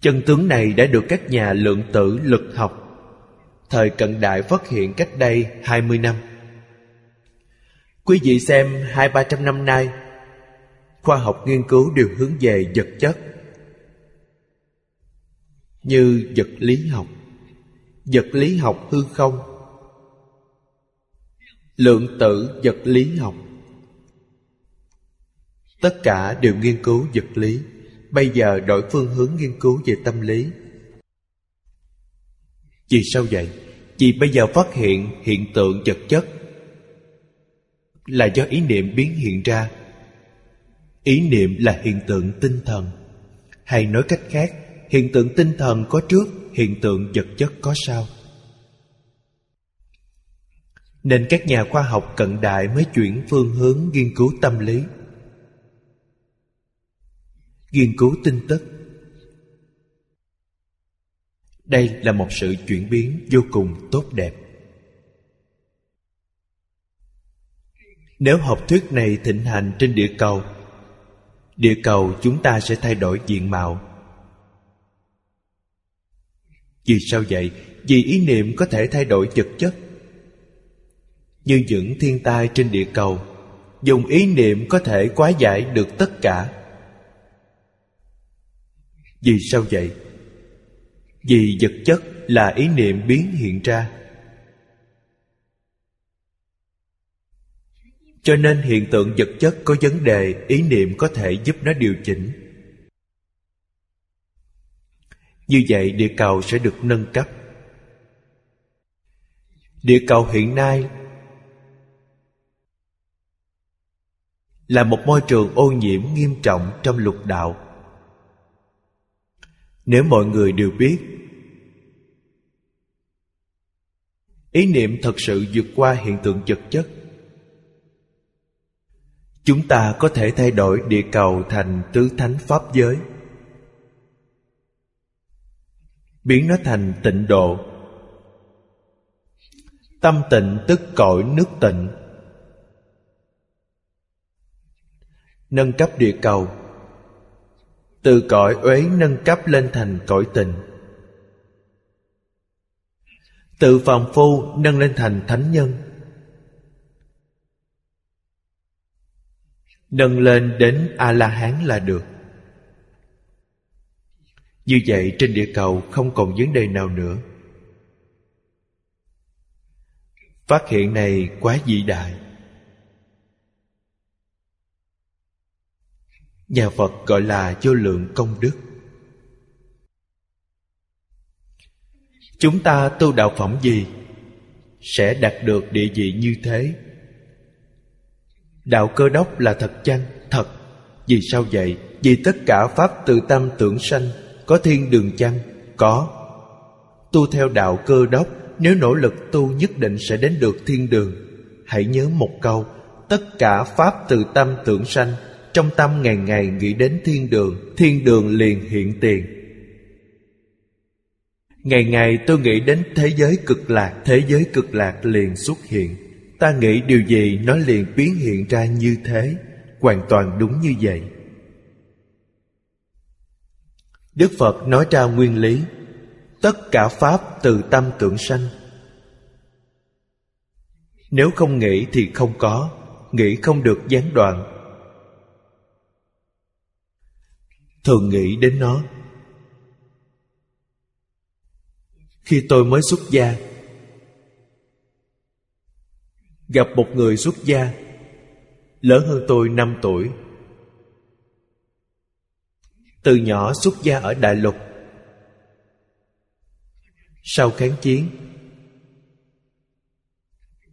Chân tướng này đã được các nhà lượng tử lực học thời cận đại phát hiện cách đây 20 năm. Quý vị xem 200-300 năm nay, khoa học nghiên cứu đều hướng về vật chất, như vật lý học hư không, lượng tử vật lý học. Tất cả đều nghiên cứu vật lý. Bây giờ đổi phương hướng nghiên cứu về tâm lý. Vì sao vậy? Vì bây giờ phát hiện hiện tượng vật chất là do ý niệm biến hiện ra. Ý niệm là hiện tượng tinh thần. Hay nói cách khác, hiện tượng tinh thần có trước, hiện tượng vật chất có sau. Nên các nhà khoa học cận đại mới chuyển phương hướng nghiên cứu tâm lý, nghiên cứu tin tức. Đây là một sự chuyển biến vô cùng tốt đẹp. Nếu học thuyết này thịnh hành trên địa cầu chúng ta sẽ thay đổi diện mạo. Vì sao vậy? Vì ý niệm có thể thay đổi vật chất. Như những thiên tai trên địa cầu, dùng ý niệm có thể hóa giải được tất cả. Vì sao vậy? Vì vật chất là ý niệm biến hiện ra. Cho nên hiện tượng vật chất có vấn đề, ý niệm có thể giúp nó điều chỉnh. Như vậy địa cầu sẽ được nâng cấp. Địa cầu hiện nay là một môi trường ô nhiễm nghiêm trọng trong lục đạo. Nếu mọi người đều biết ý niệm thật sự vượt qua hiện tượng vật chất, Chúng ta có thể thay đổi địa cầu thành tứ thánh pháp giới, biến nó thành tịnh độ. Tâm tịnh tức cõi nước tịnh. Nâng cấp địa cầu, từ cõi uế nâng cấp lên thành cõi tịnh, từ phàm phu nâng lên thành thánh nhân, nâng lên đến A-la-hán là được. Như vậy trên địa cầu không còn vấn đề nào nữa. Phát hiện này quá vĩ đại. Nhà Phật gọi là vô lượng công đức. Chúng ta tu đạo phẩm gì sẽ đạt được địa vị như thế? Đạo Cơ Đốc là thật chăng? Thật. Vì sao vậy? Vì tất cả pháp từ tâm tưởng sanh. Có thiên đường chăng? Có. Tu theo đạo Cơ Đốc, nếu nỗ lực tu nhất định sẽ đến được thiên đường. Hãy nhớ một câu: tất cả pháp từ tâm tưởng sanh. Trong tâm ngày ngày nghĩ đến thiên đường liền hiện tiền. Ngày ngày tôi nghĩ đến thế giới cực lạc liền xuất hiện. Ta nghĩ điều gì nó liền biến hiện ra như thế, hoàn toàn đúng như vậy. Đức Phật nói ra nguyên lý, tất cả pháp từ tâm tưởng sanh. Nếu không nghĩ thì không có, nghĩ không được gián đoạn. Thường nghĩ đến nó. Khi tôi mới xuất gia, gặp một người xuất gia lớn hơn tôi 5 tuổi. Từ nhỏ xuất gia ở Đại Lục. Sau kháng chiến,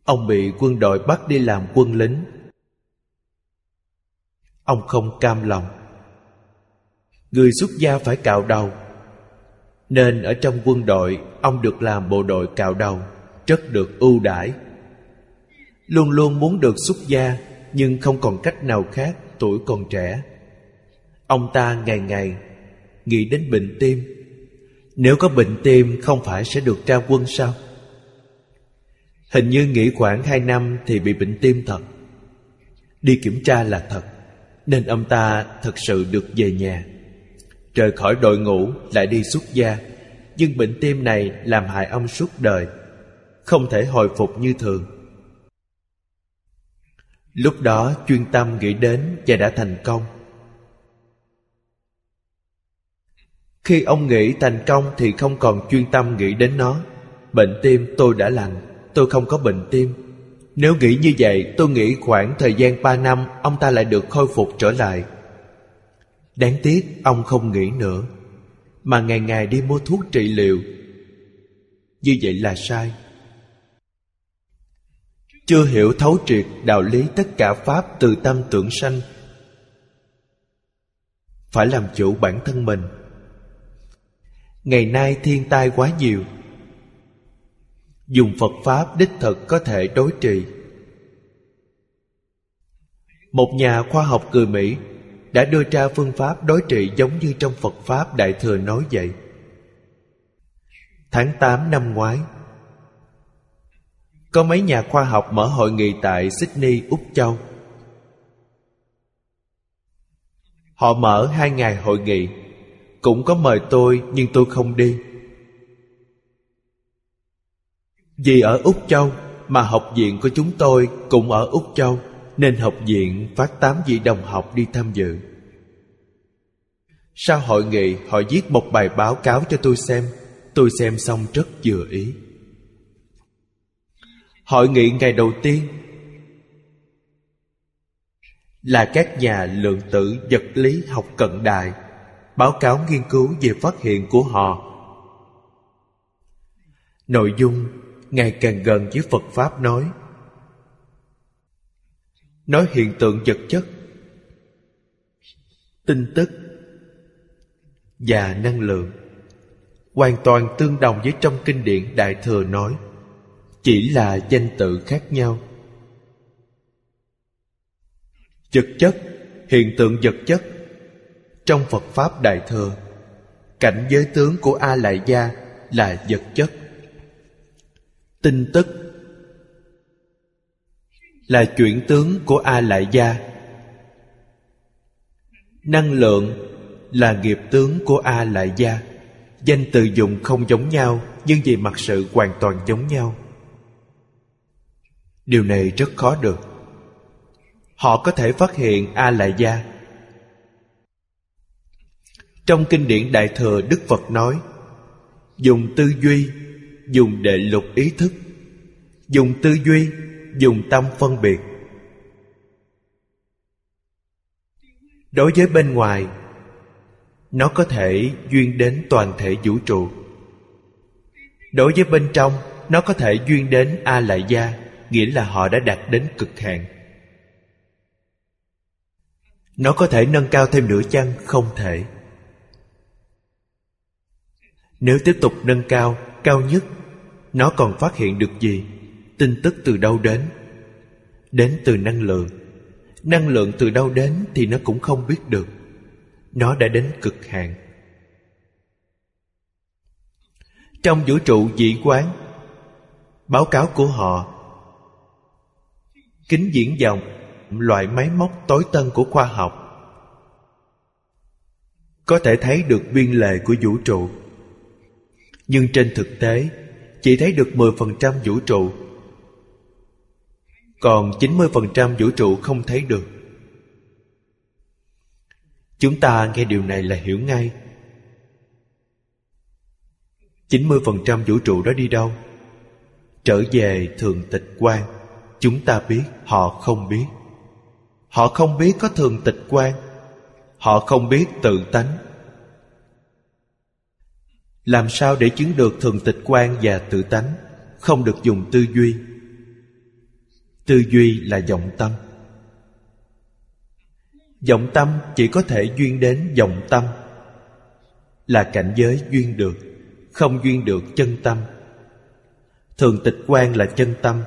ông bị quân đội bắt đi làm quân lính. Ông không cam lòng. Người xuất gia phải cạo đầu, nên ở trong quân đội ông được làm bộ đội cạo đầu, rất được ưu đãi. Luôn luôn muốn được xuất gia, nhưng không còn cách nào khác, tuổi còn trẻ. Ông ta ngày ngày nghĩ đến bệnh tim. Nếu có bệnh tim không phải sẽ được ra quân sao? Hình như nghỉ khoảng 2 năm thì bị bệnh tim thật. Đi kiểm tra là thật, nên ông ta thật sự được về nhà. Rời khỏi đội ngũ lại đi xuất gia, nhưng bệnh tim này làm hại ông suốt đời, không thể hồi phục như thường. Lúc đó chuyên tâm nghĩ đến và đã thành công. Khi ông nghĩ thành công thì không còn chuyên tâm nghĩ đến nó. Bệnh tim tôi đã lành, tôi không có bệnh tim. Nếu nghĩ như vậy, tôi nghĩ khoảng thời gian 3 năm ông ta lại được khôi phục trở lại. Đáng tiếc ông không nghĩ nữa, mà ngày ngày đi mua thuốc trị liệu. Như vậy là sai. Chưa hiểu thấu triệt đạo lý tất cả pháp từ tâm tưởng sanh, phải làm chủ bản thân mình. Ngày nay thiên tai quá nhiều, dùng Phật pháp đích thực có thể đối trị. Một nhà khoa học người Mỹ đã đưa ra phương pháp đối trị giống như trong Phật pháp Đại Thừa nói vậy. Tháng 8 năm ngoái, có mấy nhà khoa học mở hội nghị tại Sydney, Úc Châu. Họ mở 2 ngày hội nghị, cũng có mời tôi nhưng tôi không đi. Vì ở Úc Châu mà học viện của chúng tôi cũng ở Úc Châu, nên học viện phát 8 vị đồng học đi tham dự. Sau hội nghị, họ viết một bài báo cáo cho tôi xem. Tôi xem xong rất vừa ý. Hội nghị ngày đầu tiên là các nhà lượng tử vật lý học cận đại báo cáo nghiên cứu về phát hiện của họ. Nội dung ngày càng gần với Phật pháp nói hiện tượng vật chất, tin tức và năng lượng, hoàn toàn tương đồng với trong kinh điển Đại Thừa nói, chỉ là danh tự khác nhau. vật chất, hiện tượng vật chất. Trong Phật Pháp Đại Thừa, cảnh giới tướng của A Lại Gia là vật chất. Tin tức là chuyển tướng của A Lại Gia. Năng lượng là nghiệp tướng của A Lại Gia. Danh từ dùng không giống nhau, nhưng về mặt sự hoàn toàn giống nhau. Điều này rất khó được. Họ có thể phát hiện A Lại Gia. Trong kinh điển Đại Thừa, Đức Phật nói: dùng tư duy, dùng đệ lục ý thức, dùng tư duy, dùng tâm phân biệt. Đối với bên ngoài, nó có thể duyên đến toàn thể vũ trụ. Đối với bên trong, nó có thể duyên đến A Lại Gia, nghĩa là họ đã đạt đến cực hạn. Nó có thể nâng cao thêm nữa chăng? Không thể. Nếu tiếp tục nâng cao, cao nhất, nó còn phát hiện được gì? Tin tức từ đâu đến? Đến từ năng lượng. Năng lượng từ đâu đến thì nó cũng không biết được. Nó đã đến cực hạn. Trong vũ trụ dị quán, báo cáo của họ, kính viễn vọng, loại máy móc tối tân của khoa học, có thể thấy được biên lề của vũ trụ. Nhưng trên thực tế, chỉ thấy được 10% vũ trụ, còn 90% vũ trụ không thấy được. Chúng ta nghe điều này là hiểu ngay. 90% vũ trụ đó đi đâu? Trở về thường tịch quan. Chúng ta biết, họ không biết. Họ không biết có thường tịch quan. Họ không biết tự tánh. Làm sao để chứng được thường tịch quan và tự tánh? Không được dùng tư duy. Tư duy là vọng tâm. Vọng tâm chỉ có thể duyên đến vọng tâm, là cảnh giới duyên được, không duyên được chân tâm. Thường tịch quan là chân tâm,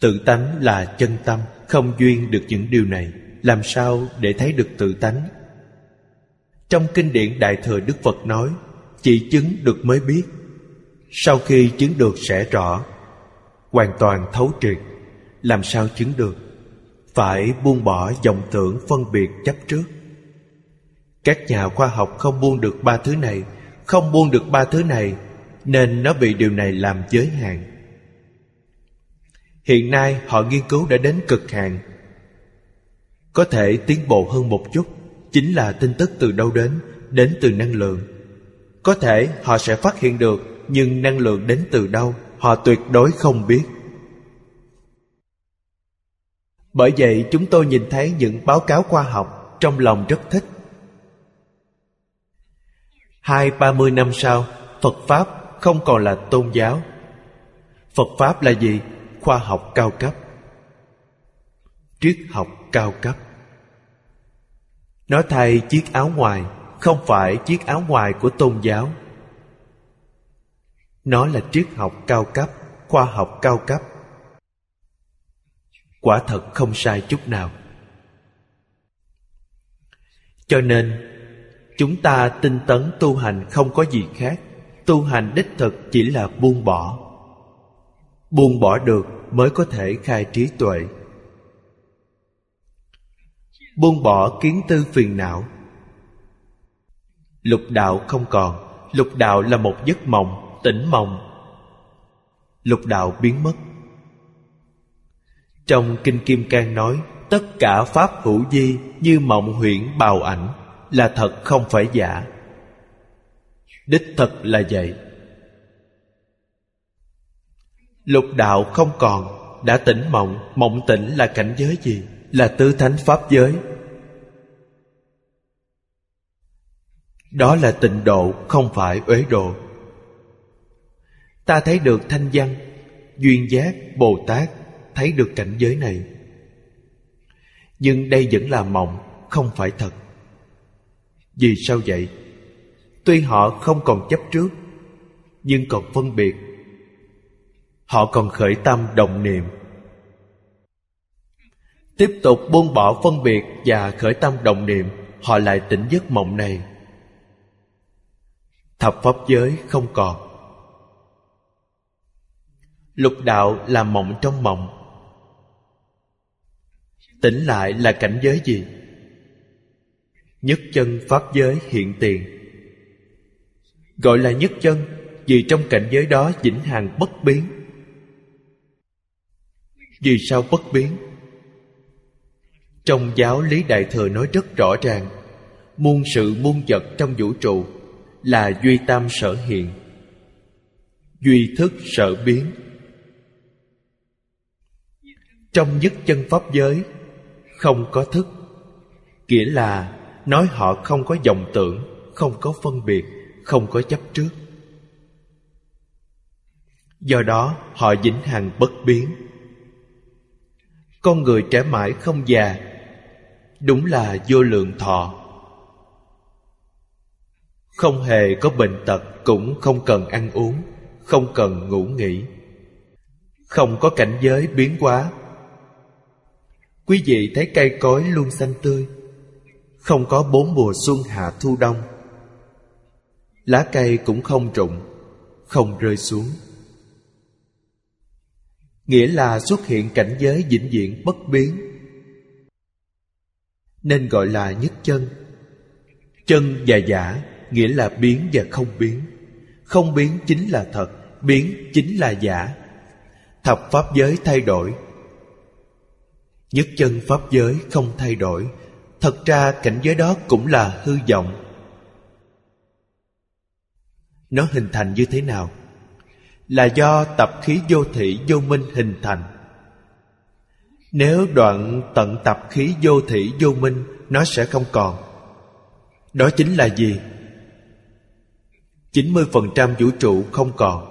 tự tánh là chân tâm, không duyên được những điều này. Làm sao để thấy được tự tánh? Trong kinh điển Đại Thừa, Đức Phật nói: chỉ chứng được mới biết, sau khi chứng được sẽ rõ, hoàn toàn thấu triệt. Làm sao chứng được? Phải buông bỏ vọng tưởng phân biệt chấp trước. Các nhà khoa học không buông được ba thứ này, không buông được ba thứ này, nên nó bị điều này làm giới hạn. Hiện nay họ nghiên cứu đã đến cực hạn. Có thể tiến bộ hơn một chút, chính là tin tức từ đâu đến từ năng lượng. Có thể họ sẽ phát hiện được, nhưng năng lượng đến từ đâu, họ tuyệt đối không biết. Bởi vậy chúng tôi nhìn thấy những báo cáo khoa học, trong lòng rất thích. 20-30 năm sau, Phật Pháp không còn là tôn giáo. Phật Pháp là gì? Khoa học cao cấp, triết học cao cấp. Nó thay chiếc áo ngoài, không phải chiếc áo ngoài của tôn giáo. Nó là triết học cao cấp, khoa học cao cấp. Quả thật không sai chút nào. Cho nên, chúng ta tinh tấn tu hành không có gì khác. Tu hành đích thực chỉ là buông bỏ. Buông bỏ được mới có thể khai trí tuệ. Buông bỏ kiến tư phiền não. Lục đạo không còn. Lục đạo là một giấc mộng, tỉnh mộng. Lục đạo biến mất. Trong Kinh Kim Cang nói: tất cả pháp hữu vi như mộng huyễn bào ảnh, là thật không phải giả. Đích thật là vậy. Lục đạo không còn, đã tỉnh mộng. Mộng tỉnh là cảnh giới gì? Là tứ thánh pháp giới. Đó là tịnh độ, không phải uế độ. Ta thấy được thanh văn, duyên giác, Bồ Tát, thấy được cảnh giới này. Nhưng đây vẫn là mộng, không phải thật. Vì sao vậy? Tuy họ không còn chấp trước, nhưng còn phân biệt. Họ còn khởi tâm động niệm. tiếp tục buông bỏ phân biệt và khởi tâm động niệm, họ lại tỉnh giấc mộng này. Thập pháp giới không còn. Lục đạo là mộng trong mộng. Tỉnh lại là cảnh giới gì? Nhất chân pháp giới hiện tiền. Gọi là nhất chân vì trong cảnh giới đó vĩnh hằng bất biến. Vì sao bất biến? Trong giáo lý Đại Thừa nói rất rõ ràng, muôn sự muôn vật trong vũ trụ là duy tam sở hiện, duy thức sở biến. Trong nhất chân pháp giới không có thức, nghĩa là nói họ không có vọng tưởng, không có phân biệt, không có chấp trước. Do đó họ vĩnh hằng bất biến. Con người trẻ mãi không già, đúng là vô lượng thọ. Không hề có bệnh tật, cũng không cần ăn uống, không cần ngủ nghỉ. Không có cảnh giới biến hóa. Quý vị thấy cây cối luôn xanh tươi, không có bốn mùa xuân hạ thu đông. Lá cây cũng không rụng, không rơi xuống. Nghĩa là xuất hiện cảnh giới vĩnh viễn bất biến, nên gọi là nhất chân. Chân và giả nghĩa là biến và không biến. Không biến chính là thật, biến chính là giả. Thập pháp giới thay đổi, nhất chân pháp giới không thay đổi. Thật ra cảnh giới đó cũng là hư vọng. Nó hình thành như thế nào? Là do tập khí vô thị vô minh hình thành. Nếu đoạn tận tập khí vô thị vô minh, nó sẽ không còn. Đó chính là gì? 90% vũ trụ không còn,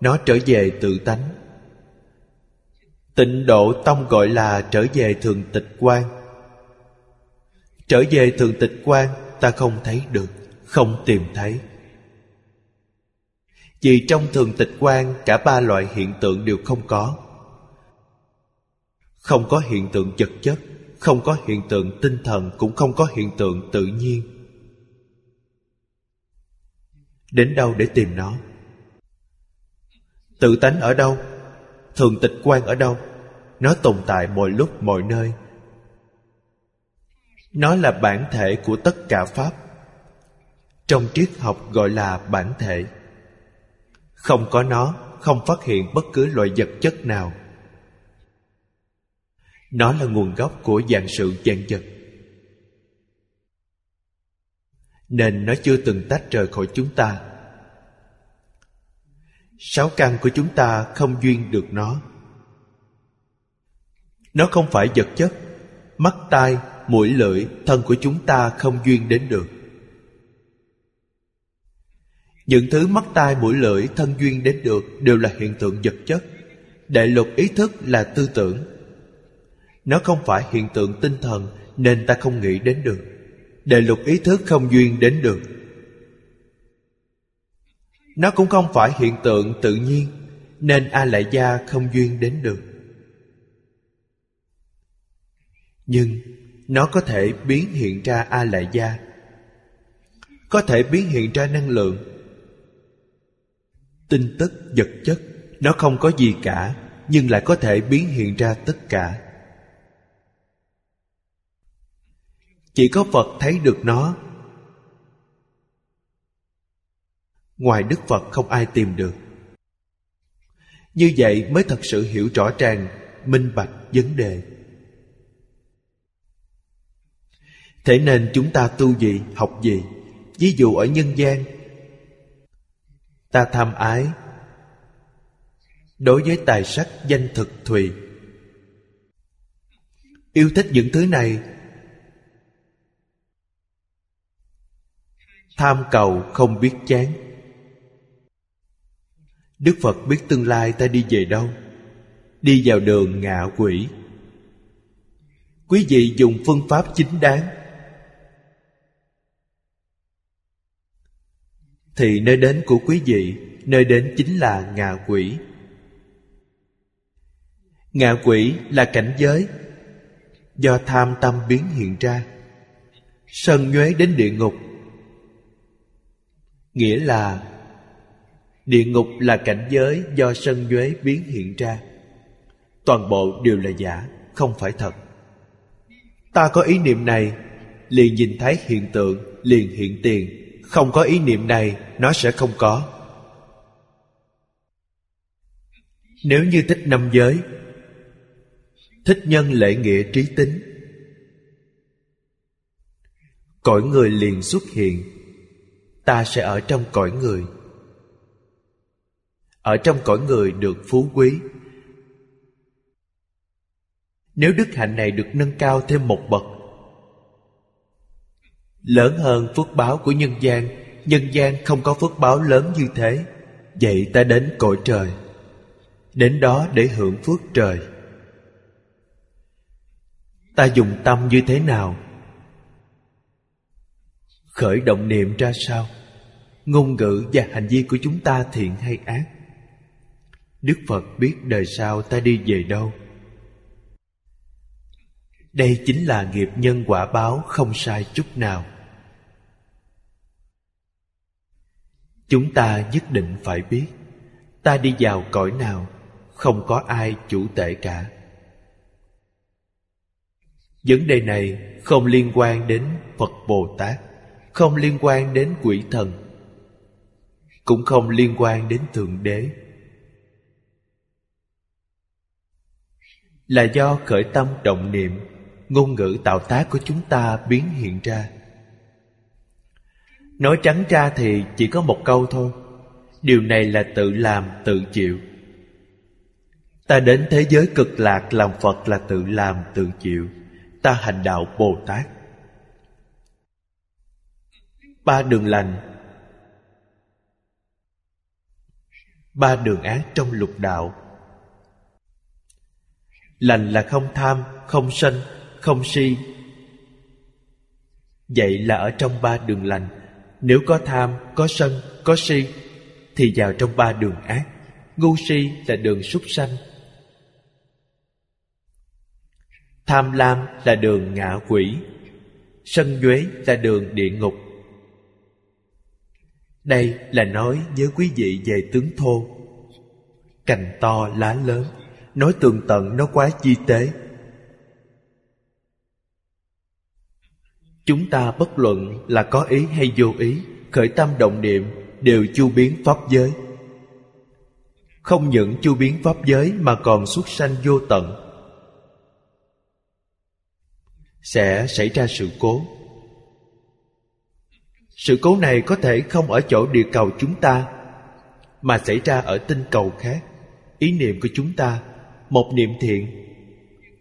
nó trở về tự tánh. Tịnh độ tông gọi là trở về thường tịch quang. Trở về thường tịch quang ta không thấy được, không tìm thấy. Vì trong thường tịch quang cả ba loại hiện tượng đều không có. Không có hiện tượng vật chất, không có hiện tượng tinh thần, cũng không có hiện tượng tự nhiên. Đến đâu để tìm nó? Tự tánh ở đâu? Thường tịch quang ở đâu? Nó tồn tại mọi lúc mọi nơi. Nó là bản thể của tất cả pháp. Trong triết học gọi là bản thể. Không có nó, không phát hiện bất cứ loại vật chất nào. Nó là nguồn gốc của vạn sự vạn vật, nên nó chưa từng tách rời khỏi chúng ta. Sáu căn của chúng ta không duyên được nó. Nó không phải vật chất. Mắt, tai, mũi, lưỡi, thân của chúng ta không duyên đến được. Những thứ mắt, tai, mũi, lưỡi, thân duyên đến được đều là hiện tượng vật chất. Đại lục ý thức là tư tưởng. Nó không phải hiện tượng tinh thần, nên ta không nghĩ đến được. Đại lục ý thức không duyên đến được. Nó cũng không phải hiện tượng tự nhiên, nên A Lại Gia không duyên đến được. Nhưng nó có thể biến hiện ra A Lại Gia, có thể biến hiện ra năng lượng, tin tức, vật chất. Nó không có gì cả, nhưng lại có thể biến hiện ra tất cả. Chỉ có Phật thấy được nó. Ngoài Đức Phật không ai tìm được. Như vậy mới thật sự hiểu rõ ràng, minh bạch vấn đề. Thế nên chúng ta tu gì, học gì? Ví dụ ở nhân gian, ta tham ái đối với tài sắc, danh thực, thùy, yêu thích những thứ này. Tham cầu không biết chán. Đức Phật biết tương lai ta đi về đâu, đi vào đường ngạ quỷ. Quý vị dùng phương pháp chính đáng thì nơi đến của quý vị, nơi đến chính là ngạ quỷ. Ngạ quỷ là cảnh giới do tham tâm biến hiện ra. Sân nhuế đến địa ngục, nghĩa là địa ngục là cảnh giới do sân nhuế biến hiện ra. Toàn bộ đều là giả, không phải thật. Ta có ý niệm này, liền nhìn thấy hiện tượng, liền hiện tiền. Không có ý niệm này, nó sẽ không có. Nếu như thích năm giới, thích nhân lễ nghĩa trí tính, cõi người liền xuất hiện. Ta sẽ ở trong cõi người. Ở trong cõi người được phú quý. Nếu đức hạnh này được nâng cao thêm một bậc, lớn hơn phước báo của nhân gian. Nhân gian không có phước báo lớn như thế. Vậy ta đến cõi trời, đến đó để hưởng phước trời. Ta dùng tâm như thế nào? Khởi động niệm ra sao? Ngôn ngữ và hành vi của chúng ta thiện hay ác? Đức Phật biết đời sau ta đi về đâu. Đây chính là nghiệp nhân quả báo, không sai chút nào. Chúng ta nhất định phải biết ta đi vào cõi nào, không có ai chủ tể cả. Vấn đề này không liên quan đến Phật Bồ Tát, không liên quan đến quỷ thần, cũng không liên quan đến Thượng Đế. Là do khởi tâm động niệm, ngôn ngữ tạo tác của chúng ta biến hiện ra. Nói trắng ra thì chỉ có một câu thôi: điều này là tự làm tự chịu. Ta đến thế giới cực lạc làm Phật là tự làm tự chịu. Ta hành đạo Bồ Tát, ba đường lành, ba đường ác trong lục đạo. Lành là không tham, không sân, không si. Vậy là ở trong ba đường lành. Nếu có tham, có sân, có si thì vào trong ba đường ác. Ngu si là đường súc sanh, tham lam là đường ngạ quỷ, sân nhuế là đường địa ngục. Đây là nói với quý vị về tướng thô, cành to lá lớn. Nói tường tận nó quá chi tế. Chúng ta bất luận là có ý hay vô ý, khởi tâm động niệm đều chu biến pháp giới. Không những chu biến pháp giới mà còn xuất sanh vô tận. Sẽ xảy ra sự cố. Sự cố này có thể không ở chỗ địa cầu chúng ta, mà xảy ra ở tinh cầu khác. Ý niệm của chúng ta, một niệm thiện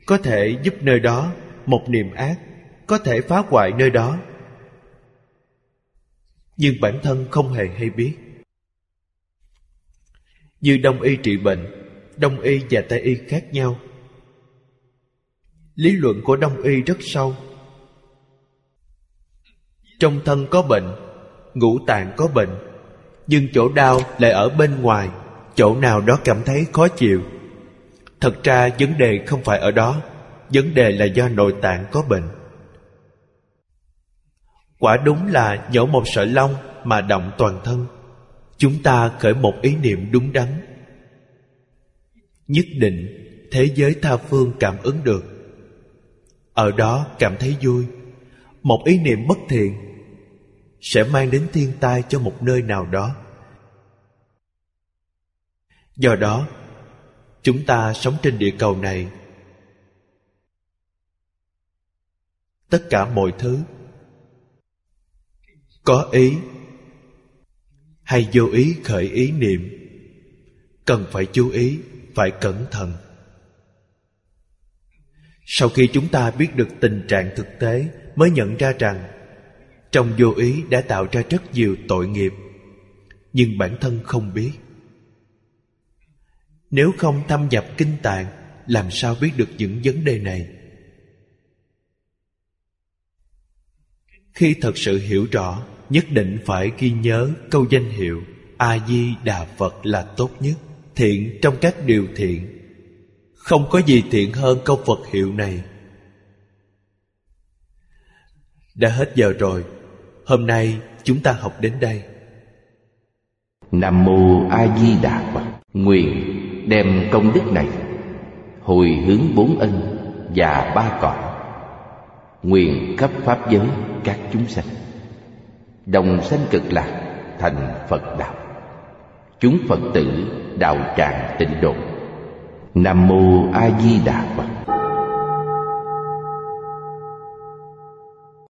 có thể giúp nơi đó, một niệm ác có thể phá hoại nơi đó. Nhưng bản thân không hề hay biết. Như Đông y trị bệnh, Đông y và Tây y khác nhau. Lý luận của Đông y rất sâu. Trong thân có bệnh, ngũ tạng có bệnh, nhưng chỗ đau lại ở bên ngoài, chỗ nào đó cảm thấy khó chịu. Thật ra vấn đề không phải ở đó, vấn đề là do nội tạng có bệnh. Quả đúng là nhổ một sợi lông mà động toàn thân. Chúng ta khởi một ý niệm đúng đắn, nhất định thế giới tha phương cảm ứng được. Ở đó cảm thấy vui. Một ý niệm bất thiện sẽ mang đến thiên tai cho một nơi nào đó. Do đó, chúng ta sống trên địa cầu này, tất cả mọi thứ, có ý hay vô ý khởi ý niệm, cần phải chú ý, phải cẩn thận. Sau khi chúng ta biết được tình trạng thực tế, mới nhận ra rằng trong vô ý đã tạo ra rất nhiều tội nghiệp, nhưng bản thân không biết. Nếu không thâm nhập kinh tạng, làm sao biết được những vấn đề này? Khi thật sự hiểu rõ, nhất định phải ghi nhớ câu danh hiệu A Di Đà Phật là tốt nhất, thiện trong các điều thiện. Không có gì thiện hơn câu Phật hiệu này. Đã hết giờ rồi. Hôm nay chúng ta học đến đây. Nam Mô A Di Đà Phật. Nguyện đem công đức này hồi hướng bốn ân và ba cõi, nguyện khắp pháp giới các chúng sanh đồng sanh cực lạc thành Phật đạo, chúng Phật tử đạo tràng Tịnh Độ. Nam Mô A Di Đà Phật.